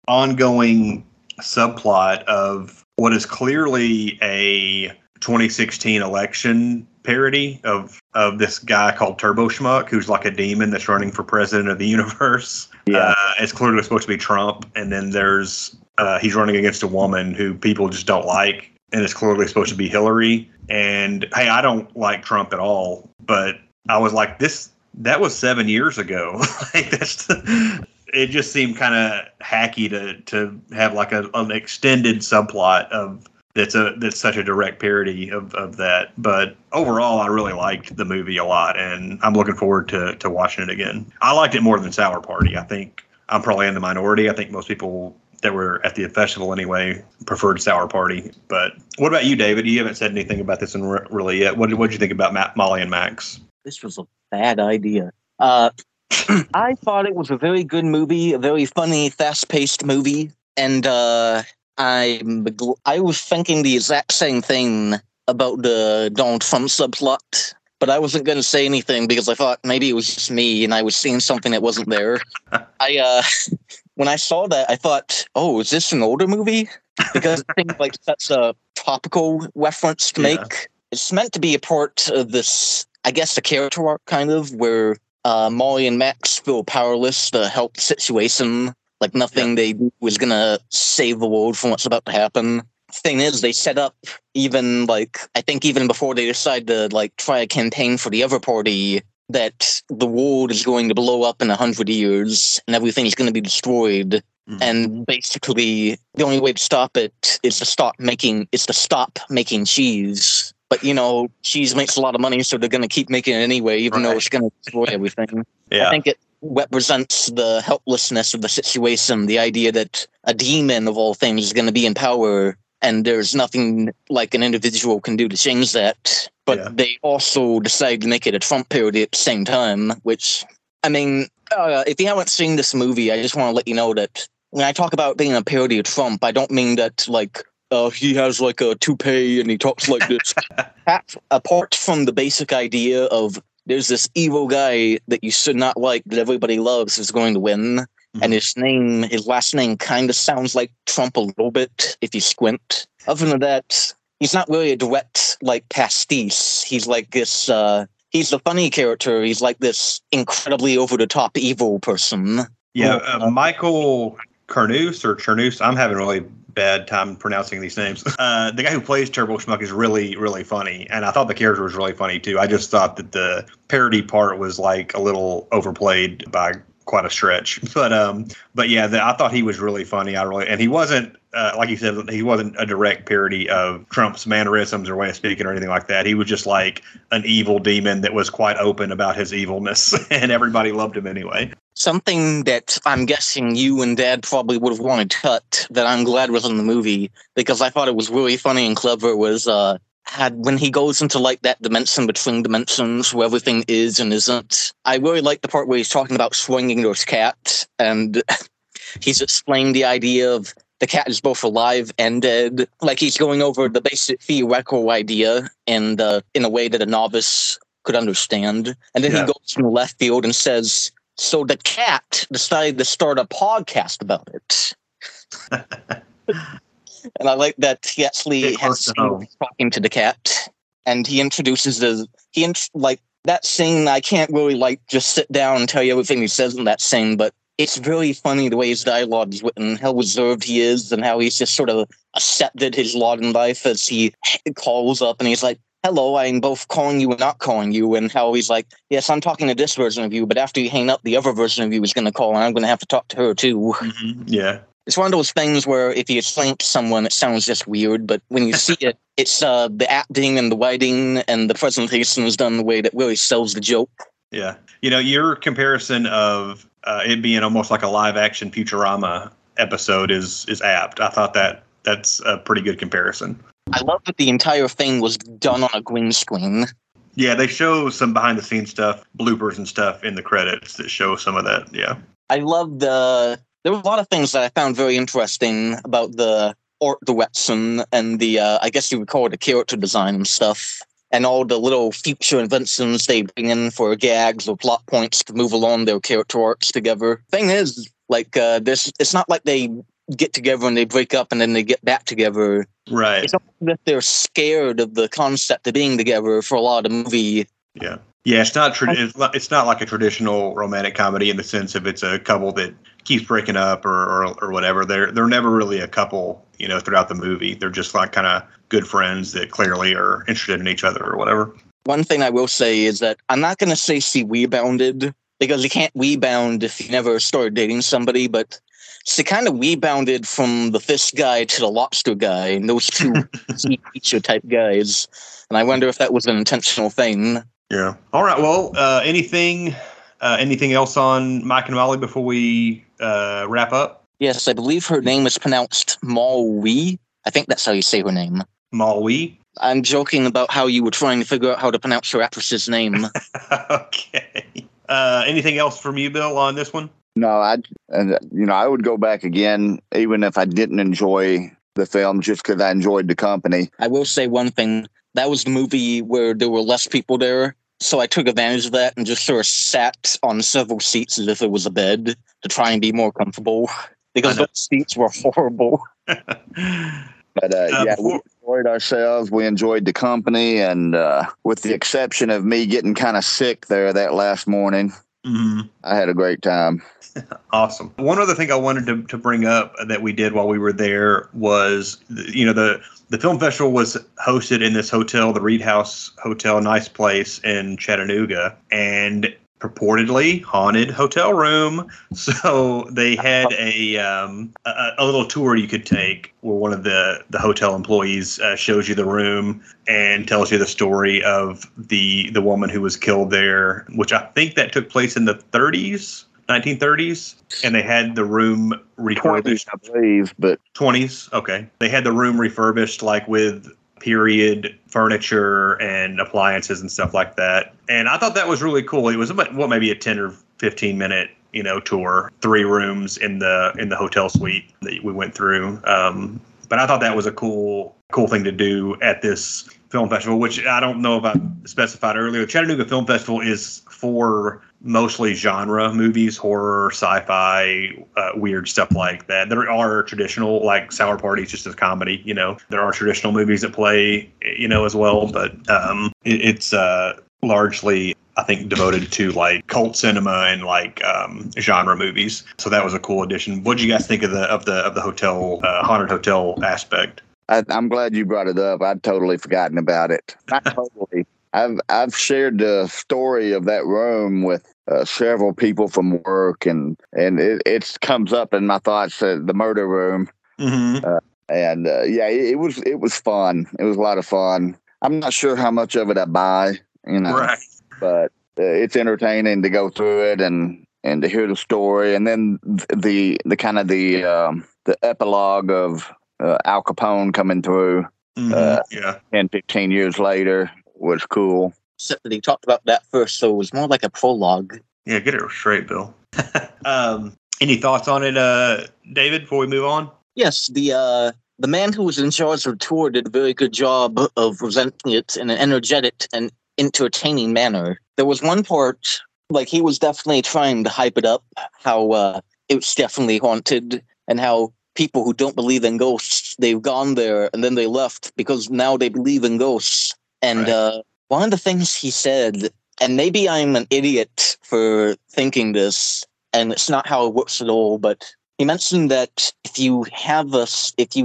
ongoing subplot of what is clearly a 2016 election parody of this guy called Turbo Schmuck, who's a demon that's running for president of the universe. Yeah. It's clearly supposed to be Trump. And then there's he's running against a woman who people just don't like. And it's clearly supposed to be Hillary. And hey, I don't like Trump at all. But I was like, that was 7 years ago. It just seemed kind of hacky to have an extended subplot of that's such a direct parody of that. But overall, I really liked the movie a lot, and I'm looking forward to watching it again. I liked it more than Sour Party. I think I'm probably in the minority. I think most people that were at the festival anyway preferred Sour Party. But what about you, David? You haven't said anything about this really yet. What did you think about Molly and Max? This was a bad idea. I thought it was a very good movie, a very funny, fast-paced movie, and I was thinking the exact same thing about the Donald Trump subplot, but I wasn't going to say anything because I thought maybe it was just me and I was seeing something that wasn't there. When I saw that, I thought, oh, is this an older movie? Because I think that's a topical reference to make. Yeah. It's meant to be a part of this, I guess, a character arc kind of where Molly and Max feel powerless to help the situation. Nothing they do is going to save the world from what's about to happen. Thing is, they set up even, I think even before they decide to, try a campaign for the other party, that the world is going to blow up in 100 years and everything's going to be destroyed. Mm-hmm. And basically, the only way to stop it is to stop making cheese. But, cheese makes a lot of money, so they're going to keep making it anyway, even though it's going to destroy everything. Yeah. I think it represents the helplessness of the situation, the idea that a demon of all things is going to be in power and there's nothing an individual can do to change that. But they also decide to make it a Trump parody at the same time, which, if you haven't seen this movie, I just want to let you know that when I talk about being a parody of Trump, I don't mean that, he has a toupee and he talks like this. Apart from the basic idea of there's this evil guy that you should not like that everybody loves is going to win. Mm-hmm. And his last name kind of sounds like Trump a little bit if you squint. Other than that, he's not really a direct, pastiche. He's this, he's the funny character. He's this incredibly over-the-top evil person. Yeah, Michael Carnoose or Chernoose. I'm having a really bad time pronouncing these names. The guy who plays Turbo Schmuck is really, really funny. And I thought the character was really funny, too. I just thought that the parody part was like a little overplayed by quite a stretch. But yeah, I thought he was really funny. And he wasn't, like you said, he wasn't a direct parody of Trump's mannerisms or way of speaking or anything like that. He was just like an evil demon that was quite open about his evilness, and everybody loved him anyway. Something that I'm guessing you and Dad probably would have wanted cut that I'm glad was in the movie, because I thought it was really funny and clever, was when he goes into like that dimension between dimensions where everything is and isn't. I really like the part where he's talking about swinging those cats, and he's explained the idea of the cat is both alive and dead. Like, he's going over the basic theoretical idea and in a way that a novice could understand. And then he goes in the left field and says, so the cat decided to start a podcast about it. And I like that he actually has talking to the cat, and he introduces like that scene. I can't really like just sit down and tell you everything he says in that scene, but it's really funny the way his dialogue is written, how reserved he is, and how he's just sort of accepted his lot in life as he calls up and he's like, hello, I'm both calling you and not calling you, and how he's like, yes, I'm talking to this version of you, but after you hang up, the other version of you is going to call, and I'm going to have to talk to her, too. Mm-hmm. Yeah. It's one of those things where if you explain to someone, it sounds just weird, but when you see it, it's the acting and the writing and the presentation is done in a way that really sells the joke. Yeah. You know, your comparison of it being almost like a live-action Futurama episode is apt. I thought that's a pretty good comparison. I love that the entire thing was done on a green screen. Yeah, they show some behind-the-scenes stuff, bloopers and stuff in the credits that show some of that, yeah. I love there were a lot of things that I found very interesting about the art direction and the, I guess you would call it a character design and stuff, and all the little future inventions they bring in for gags or plot points to move along their character arcs together. Thing is, like, it's not like they get together and they break up and then they get back together. Right. It's not that they're scared of the concept of being together for a lot of the movie. Yeah. Yeah, it's not like a traditional romantic comedy in the sense of it's a couple that keeps breaking up or whatever. They're never really a couple, you know, throughout the movie. They're just like kind of good friends that clearly are interested in each other or whatever. One thing I will say is that I'm not going to say she rebounded, because you can't rebound if you never started dating somebody, but she kind of rebounded from the fish guy to the lobster guy, and those two teacher type guys. And I wonder if that was an intentional thing. Yeah. All right. Well, anything else on Mike and Molly before we wrap up? Yes, I believe her name is pronounced Molly. I think that's how you say her name. Molly. I'm joking about how you were trying to figure out how to pronounce your actress's name. Okay. Anything else from you, Bill, on this one? No, I would go back again, even if I didn't enjoy the film, just because I enjoyed the company. I will say one thing. That was the movie where there were less people there, so I took advantage of that and just sort of sat on several seats as if it was a bed to try and be more comfortable, because those seats were horrible. But we enjoyed ourselves. We enjoyed the company, and with the exception of me getting kind of sick there that last morning, mm-hmm. I had a great time. Awesome. One other thing I wanted to bring up that we did while we were there was, you know, the film festival was hosted in this hotel, the Reed House Hotel, nice place in Chattanooga, and purportedly haunted hotel room. So they had a little tour you could take where one of the hotel employees shows you the room and tells you the story of the woman who was killed there, which I think that took place in the 30s. 1930s, and they had the room refurbished. 20s, I believe, but 20s. Okay, they had the room refurbished, like with period furniture and appliances and stuff like that. And I thought that was really cool. It was maybe a 10 or 15 minute, you know, tour, 3 rooms in the hotel suite that we went through. But I thought that was a cool thing to do at this film festival, which I don't know if I specified earlier. Chattanooga Film Festival is for mostly genre movies, horror, sci-fi, weird stuff like that. There are traditional, like Sour Party, just as comedy, you know. There are traditional movies that play, you know, as well, but it's largely, I I think devoted to like cult cinema and like genre movies. So that was a cool addition. What do you guys think of the hotel haunted hotel aspect? I'm glad you brought it up. I'd totally forgotten about it. Not totally. I've shared the story of that room with several people from work, and it comes up in my thoughts, the murder room. Mm-hmm. It was fun. It was a lot of fun. I'm not sure how much of it I buy, right. But it's entertaining to go through it and to hear the story, and then the epilogue of Al Capone coming through 10, 15 years later was cool. Except that he talked about that first, so it was more like a prologue. Yeah, get it straight, Bill. Any thoughts on it, David, before we move on? Yes, the man who was in charge of the tour did a very good job of presenting it in an energetic and entertaining manner. There was one part, like, he was definitely trying to hype it up, how it was definitely haunted, and how people who don't believe in ghosts, they've gone there, and then they left, because now they believe in ghosts. And right. One of the things he said, and maybe I'm an idiot for thinking this, and it's not how it works at all, but he mentioned that if you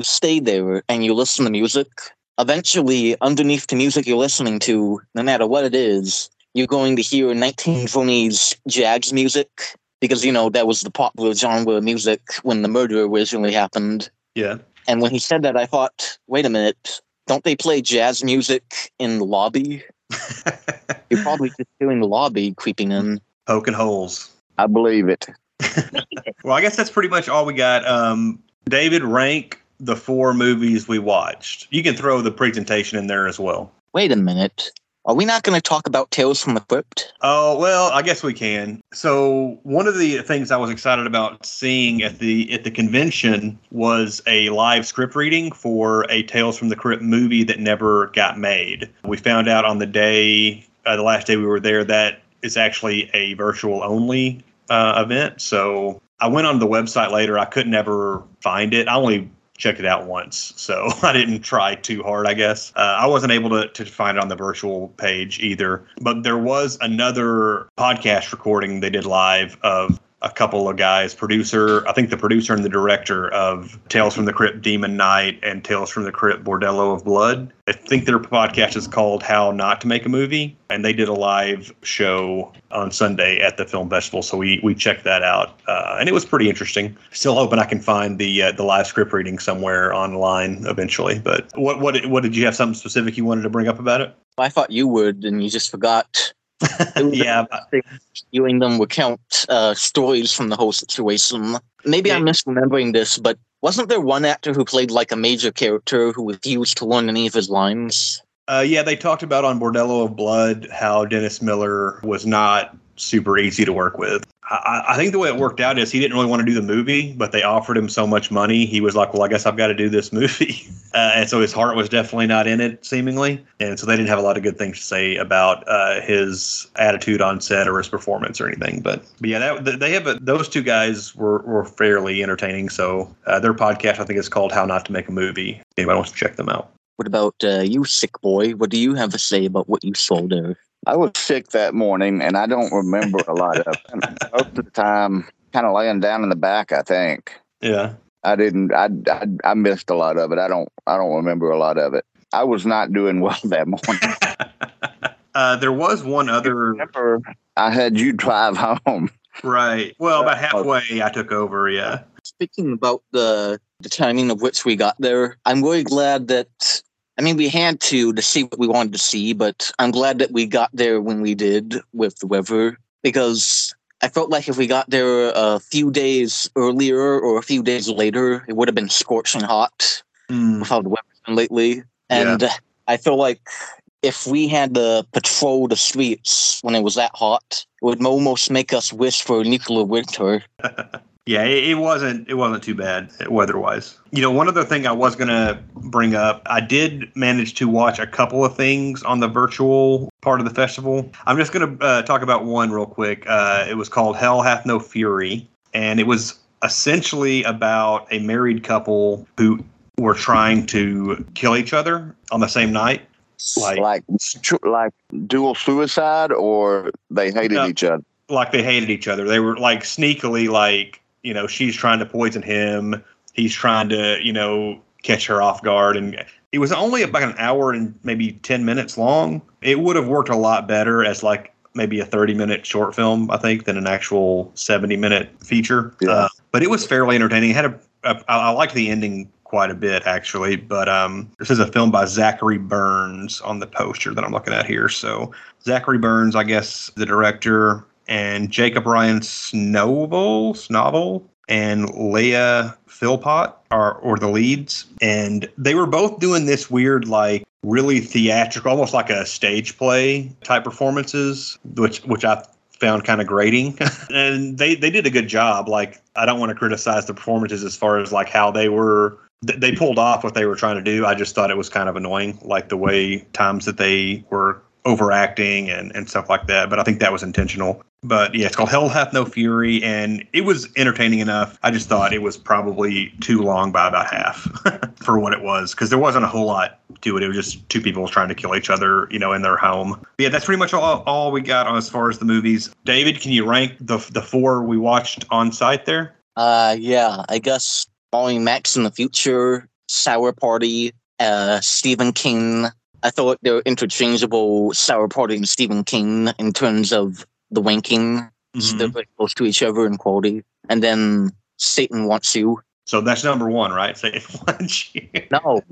stay there and you listen to music, eventually underneath the music you're listening to, no matter what it is, you're going to hear 1920s jazz music, because, that was the popular genre of music when the murder originally happened. Yeah. And when he said that, I thought, wait a minute, don't they play jazz music in the lobby? You're probably just doing the lobby, creeping in. Poking holes. I believe it. Well, I guess that's pretty much all we got. David, rank the four movies we watched. You can throw the presentation in there as well. Wait a minute. Are we not going to talk about Tales from the Crypt? Oh, well, I guess we can. So one of the things I was excited about seeing at the convention was a live script reading for a Tales from the Crypt movie that never got made. We found out on the day, the last day we were there, that it's actually a virtual-only event. So I went on the website later. I could never find it. I only checked it out once, so I didn't try too hard, I guess. I wasn't able to find it on the virtual page either, but there was another podcast recording they did live of a couple of guys, I think the producer and the director of Tales from the Crypt Demon Night and Tales from the Crypt Bordello of Blood. I think their podcast is called How Not to Make a Movie, and they did a live show on Sunday at the film festival, so we checked that out, and it was pretty interesting. Still hoping I can find the live script reading somewhere online eventually, but what did you have something specific you wanted to bring up about it? I thought you would, and you just forgot. Yeah, viewing them recount stories from the whole situation. Maybe I'm misremembering this, but wasn't there one actor who played like a major character who refused to learn any of his lines? They talked about on Bordello of Blood how Dennis Miller was not super easy to work with. I think the way it worked out is he didn't really want to do the movie, but they offered him so much money, he was like, well, I guess I've got to do this movie. And so his heart was definitely not in it, seemingly. And so they didn't have a lot of good things to say about his attitude on set or his performance or anything. But yeah, those two guys were fairly entertaining. So their podcast, I think, is called How Not to Make a Movie. Anybody wants to check them out. What about you, sick boy? What do you have to say about what you saw there? I was sick that morning, and I don't remember a lot of it. Most of the time, kind of laying down in the back, I think. Yeah. I missed a lot of it. I don't remember a lot of it. I was not doing well that morning. There was one other. Remember, I had you drive home. Right. Well, about halfway, I took over, yeah. Speaking about the timing of which we got there, I'm really glad that... I mean, we had to see what we wanted to see, but I'm glad that we got there when we did with the weather, because I felt like if we got there a few days earlier or a few days later, it would have been scorching hot with how the weather's been lately. And yeah. I feel like if we had to patrol the streets when it was that hot, it would almost make us wish for a nuclear winter. Yeah, it wasn't too bad weather-wise. One other thing I was going to bring up, I did manage to watch a couple of things on the virtual part of the festival. I'm just going to talk about one real quick. It was called Hell Hath No Fury, and it was essentially about a married couple who were trying to kill each other on the same night. Like dual suicide, or they hated each other? Like they hated each other. They were like sneakily, like, you know, she's trying to poison him. He's trying to, you know, catch her off guard. And it was only about an hour and maybe 10 minutes long. It would have worked a lot better as like maybe a 30-minute short film, I think, than an actual 70-minute feature. Yeah. But it was fairly entertaining. It had I liked the ending quite a bit, actually. But this is a film by Zachary Burns on the poster that I'm looking at here. So Zachary Burns, I guess, the director, and Jacob Ryan Snovel and Leah Philpott are the leads. And they were both doing this weird, like, really theatrical, almost like a stage play type performances, which I found kind of grating. And they did a good job. Like, I don't want to criticize the performances as far as like how they were, they pulled off what they were trying to do. I just thought it was kind of annoying, like the way times that they were overacting and stuff like that. But I think that was intentional. But yeah, it's called Hell Hath No Fury, and it was entertaining enough. I just thought it was probably too long by about half for what it was, because there wasn't a whole lot to it. It was just two people trying to kill each other, you know, in their home. But yeah, that's pretty much all we got on as far as the movies. David, can you rank the four we watched on site there? Yeah, I guess Molly and Max in the Future, Sour Party, Stephen King. I thought they were interchangeable, Sour Party and Stephen King, in terms of the ranking. Mm-hmm. So they're pretty close to each other in quality. And then Satan Wants You. So that's number one, right? Satan Wants You. No,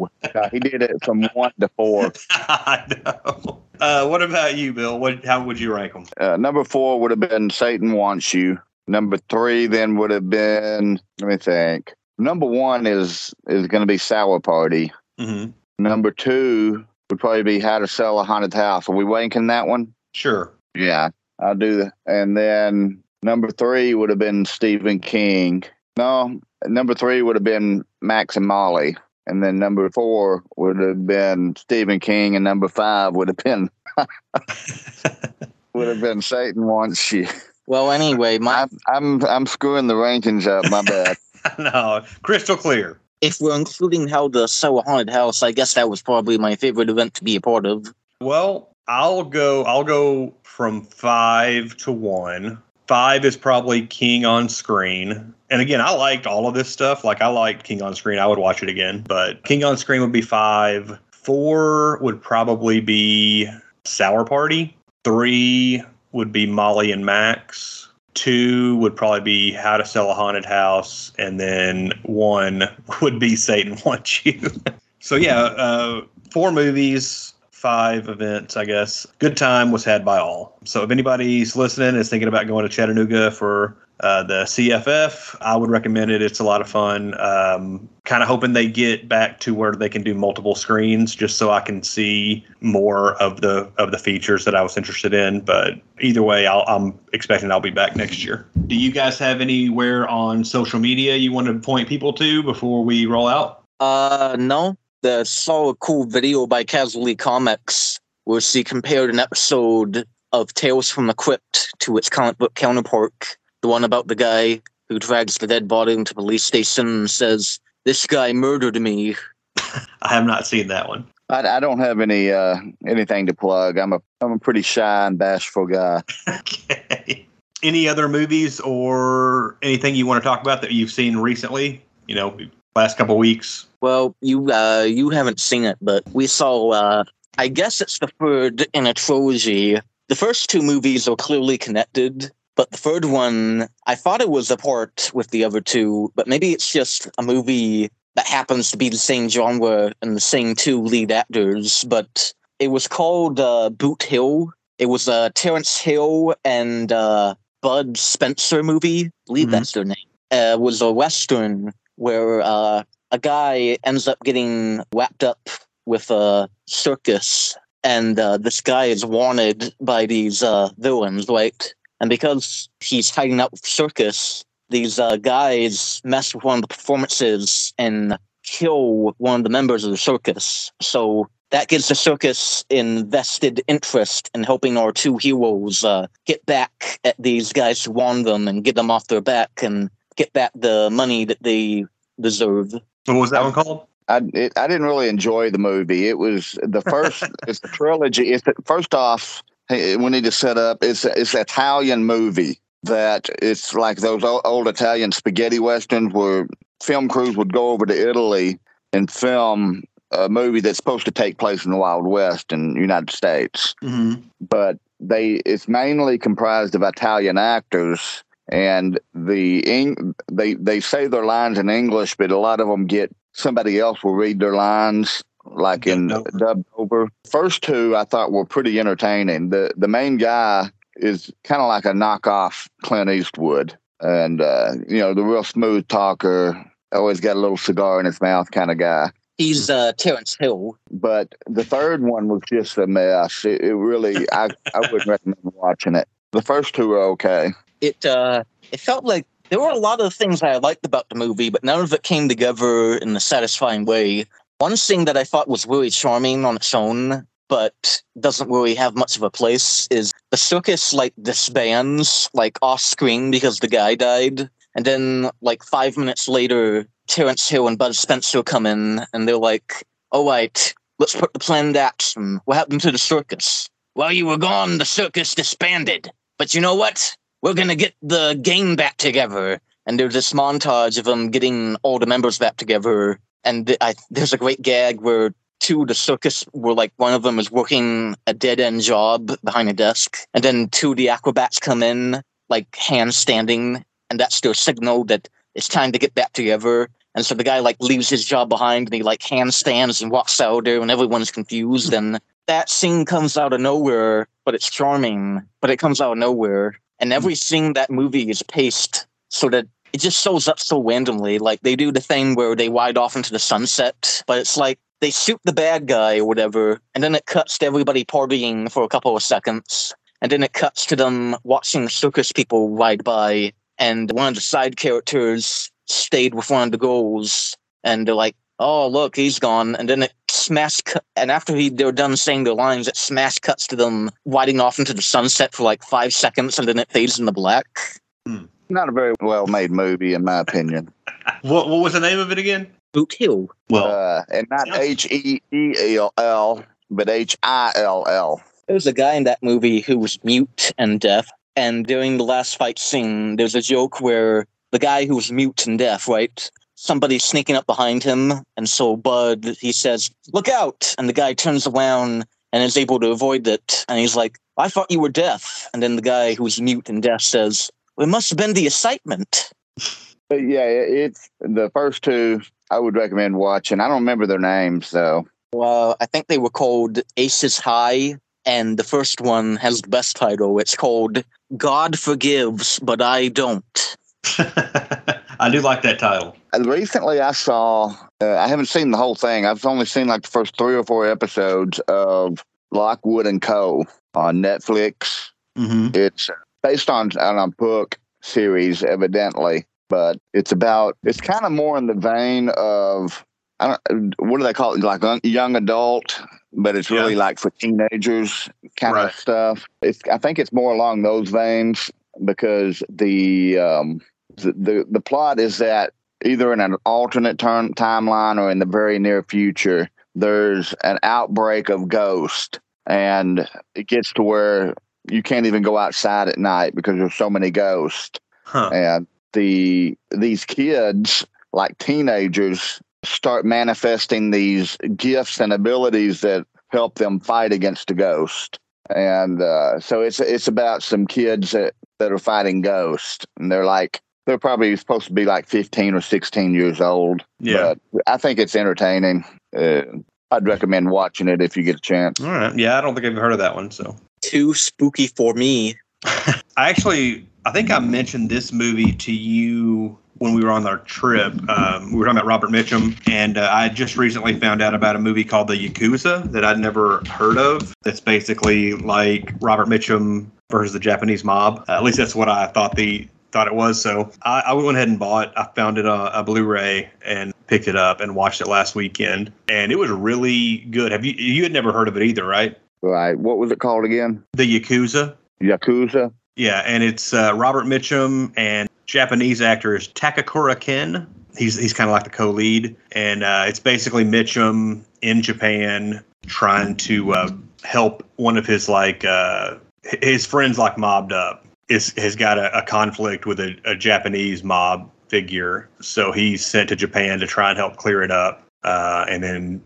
he did it from 1 to 4. I know. What about you, Bill? How would you rank them? Number 4 would have been Satan Wants You. Number 3 then would have been, let me think. Number 1 is going to be Sour Party. Mm-hmm. Number 2 would probably be How to Sell a Haunted House. Are we ranking that one? Sure. Yeah, I'll do that. And then number 3 would have been Stephen King. No, number 3 would have been Max and Molly. And then number 4 would have been Stephen King. And number 5 would have been Satan Wants You. Well, anyway, I'm screwing the rankings up. My bad. No, crystal clear. If we're including How to Sell a Haunted House, I guess that was probably my favorite event to be a part of. Well, I'll go from 5 to 1. 5 is probably King on Screen. And again, I liked all of this stuff. Like, I liked King on Screen. I would watch it again. But King on Screen would be 5. 4 would probably be Sour Party. 3 would be Molly and Max. 2 would probably be How to Sell a Haunted House, and then 1 would be Satan Wants You. So yeah, 4 movies, 5 events, I guess. Good time was had by all. So if anybody's listening and is thinking about going to Chattanooga for the CFF, I would recommend it. It's a lot of fun. Kind of hoping they get back to where they can do multiple screens, just so I can see more of the features that I was interested in. But either way, I'm expecting I'll be back next year. Do you guys have anywhere on social media you want to point people to before we roll out? No. I saw a cool video by Casually Comics where she compared an episode of Tales from the Crypt to its comic book counterpart. The one about the guy who drags the dead body into the police station and says, "This guy murdered me." I have not seen that one. I don't have any anything to plug. I'm a pretty shy and bashful guy. Okay. Any other movies or anything you want to talk about that you've seen recently? You know, last couple weeks. Well, you haven't seen it, but we saw. I guess it's the third in a trilogy. The first two movies are clearly connected. But the third one, I thought it was apart with the other two, but maybe it's just a movie that happens to be the same genre and the same two lead actors. But it was called Boot Hill. It was a Terrence Hill and Bud Spencer movie. I believe that's their name. It was a Western where a guy ends up getting wrapped up with a circus. And this guy is wanted by these villains, right? And because he's hiding out with the circus, these guys mess with one of the performances and kill one of the members of the circus. So that gives the circus invested interest in helping our two heroes get back at these guys who wronged them and get them off their back and get back the money that they deserve. What was that one called? I didn't really enjoy the movie. It was the first. It's the trilogy. It's first off, we need to set up. It's an Italian movie that it's like those old Italian spaghetti westerns where film crews would go over to Italy and film a movie that's supposed to take place in the Wild West in the United States, mm-hmm. but it's mainly comprised of Italian actors. And they say their lines in English, but a lot of them get somebody else will read their lines like in dubbed over. First two I thought were pretty entertaining. The main guy is kind of like a knockoff Clint Eastwood, and the real smooth talker, always got a little cigar in his mouth kind of guy. He's Terrence Hill. But the third one was just a mess. It really, I wouldn't recommend watching it. The first two are okay. It felt like there were a lot of things that I liked about the movie, but none of it came together in a satisfying way. One thing that I thought was really charming on its own, but doesn't really have much of a place, is the circus disbands off screen because the guy died, and then 5 minutes later, Terrence Hill and Bud Spencer come in, and they're like, "All right, let's put the plan into action. What happened to the circus?" "While you were gone, the circus disbanded. But you know what? We're going to get the gang back together." And there's this montage of them getting all the members back together. And there's a great gag where two of the circus were one of them is working a dead-end job behind a desk. And then two of the acrobats come in, hand-standing. And that's their signal that it's time to get back together. And so the guy, leaves his job behind and he, hand-stands and walks out there and everyone's confused. And that scene comes out of nowhere, but it's charming. But it comes out of nowhere. And every scene that movie is paced so that it just shows up so randomly. They do the thing where they ride off into the sunset, but it's they shoot the bad guy or whatever, and then it cuts to everybody partying for a couple of seconds, and then it cuts to them watching circus people ride by, and one of the side characters stayed with one of the girls, and they're like, "Oh, look, he's gone." And then it and after they're done saying their lines, it smash cuts to them riding off into the sunset for 5 seconds, and then it fades into black. Not a very well-made movie, in my opinion. What was the name of it again? Boot Hill. Well, and not H-E-E-L-L, but H-I-L-L. There's a guy in that movie who was mute and deaf, and during the last fight scene, there's a joke where the guy who was mute and deaf, right? Somebody's sneaking up behind him, and so Bud, he says, "Look out!" And the guy turns around and is able to avoid it, and he's like, "I thought you were deaf." And then the guy who's mute and deaf says, "Well, it must have been the excitement." But yeah, it's the first two I would recommend watching. I don't remember their names, though. Well, I think they were called Aces High, and the first one has the best title. It's called God Forgives, But I Don't. I do like that title. Recently I saw, I haven't seen the whole thing. I've only seen the first 3 or 4 episodes of Lockwood and Co. on Netflix. Mm-hmm. It's based on a book series, evidently, but it's kind of more in the vein of, what do they call it? Young adult, but it's really for teenagers kind of stuff. I think it's more along those veins because the plot is that either in an alternate timeline or in the very near future, there's an outbreak of ghosts, and it gets to where you can't even go outside at night because there's so many ghosts. Huh. And these kids, teenagers, start manifesting these gifts and abilities that help them fight against the ghost. And so it's about some kids that are fighting ghosts, and they're probably supposed to be 15 or 16 years old. Yeah. But I think it's entertaining. I'd recommend watching it if you get a chance. All right. Yeah, I don't think I've heard of that one. So too spooky for me. I think I mentioned this movie to you when we were on our trip. We were talking about Robert Mitchum, and I just recently found out about a movie called The Yakuza that I'd never heard of. That's basically Robert Mitchum versus the Japanese mob. At least that's what I thought it was. So I went ahead and bought it. I found it a Blu-ray and picked it up and watched it last weekend, and it was really good. You had never heard of it either, right? Right. What was it called again? The Yakuza. Yakuza. Yeah, and it's Robert Mitchum and Japanese actor is Takakura Ken. He's kind of like the co-lead, and it's basically Mitchum in Japan trying to help one of his his friends like mobbed up. Has got a conflict with a Japanese mob figure, so he's sent to Japan to try and help clear it up. And then,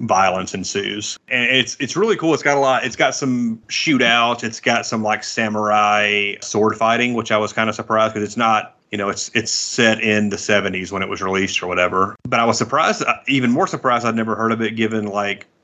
violence ensues, and it's really cool. It's got it's got some shootouts. It's got some samurai sword fighting, which I was kind of surprised because it's not, it's set in the 70s when it was released or whatever. But I was surprised, even more surprised. I'd never heard of it given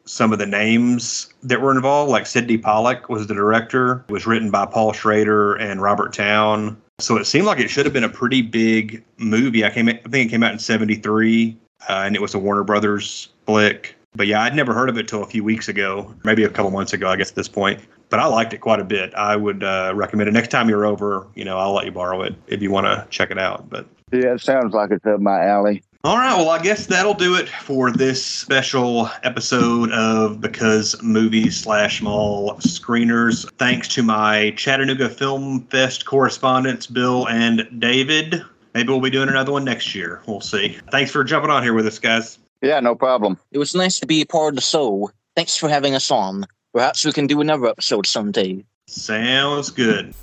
some of the names that were involved. Sidney Pollack was the director. It was written by Paul Schrader and Robert Towne. So it seemed like it should have been a pretty big movie. I think it came out in 73. And it was a Warner Brothers flick. But yeah, I'd never heard of it till a few weeks ago, maybe a couple months ago, I guess, at this point. But I liked it quite a bit. I would recommend it. Next time you're over, I'll let you borrow it if you want to check it out. But yeah, it sounds like it's up my alley. All right. Well, I guess that'll do it for this special episode of Because Movies / Small Screeners. Thanks to my Chattanooga Film Fest correspondents, Bill and David. Maybe we'll be doing another one next year. We'll see. Thanks for jumping on here with us, guys. Yeah, no problem. It was nice to be part of the show. Thanks for having us on. Perhaps we can do another episode someday. Sounds good.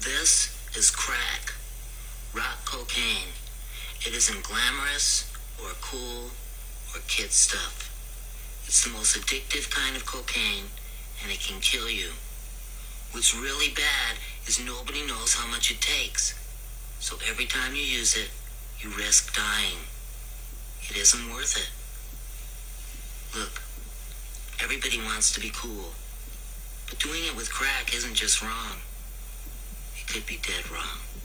This is crack. Rock cocaine. It isn't glamorous or cool. Kid stuff. It's the most addictive kind of cocaine, and it can kill you. What's really bad is nobody knows how much it takes. So every time you use it, you risk dying. It isn't worth it. Look, everybody wants to be cool, but doing it with crack isn't just wrong. It could be dead wrong.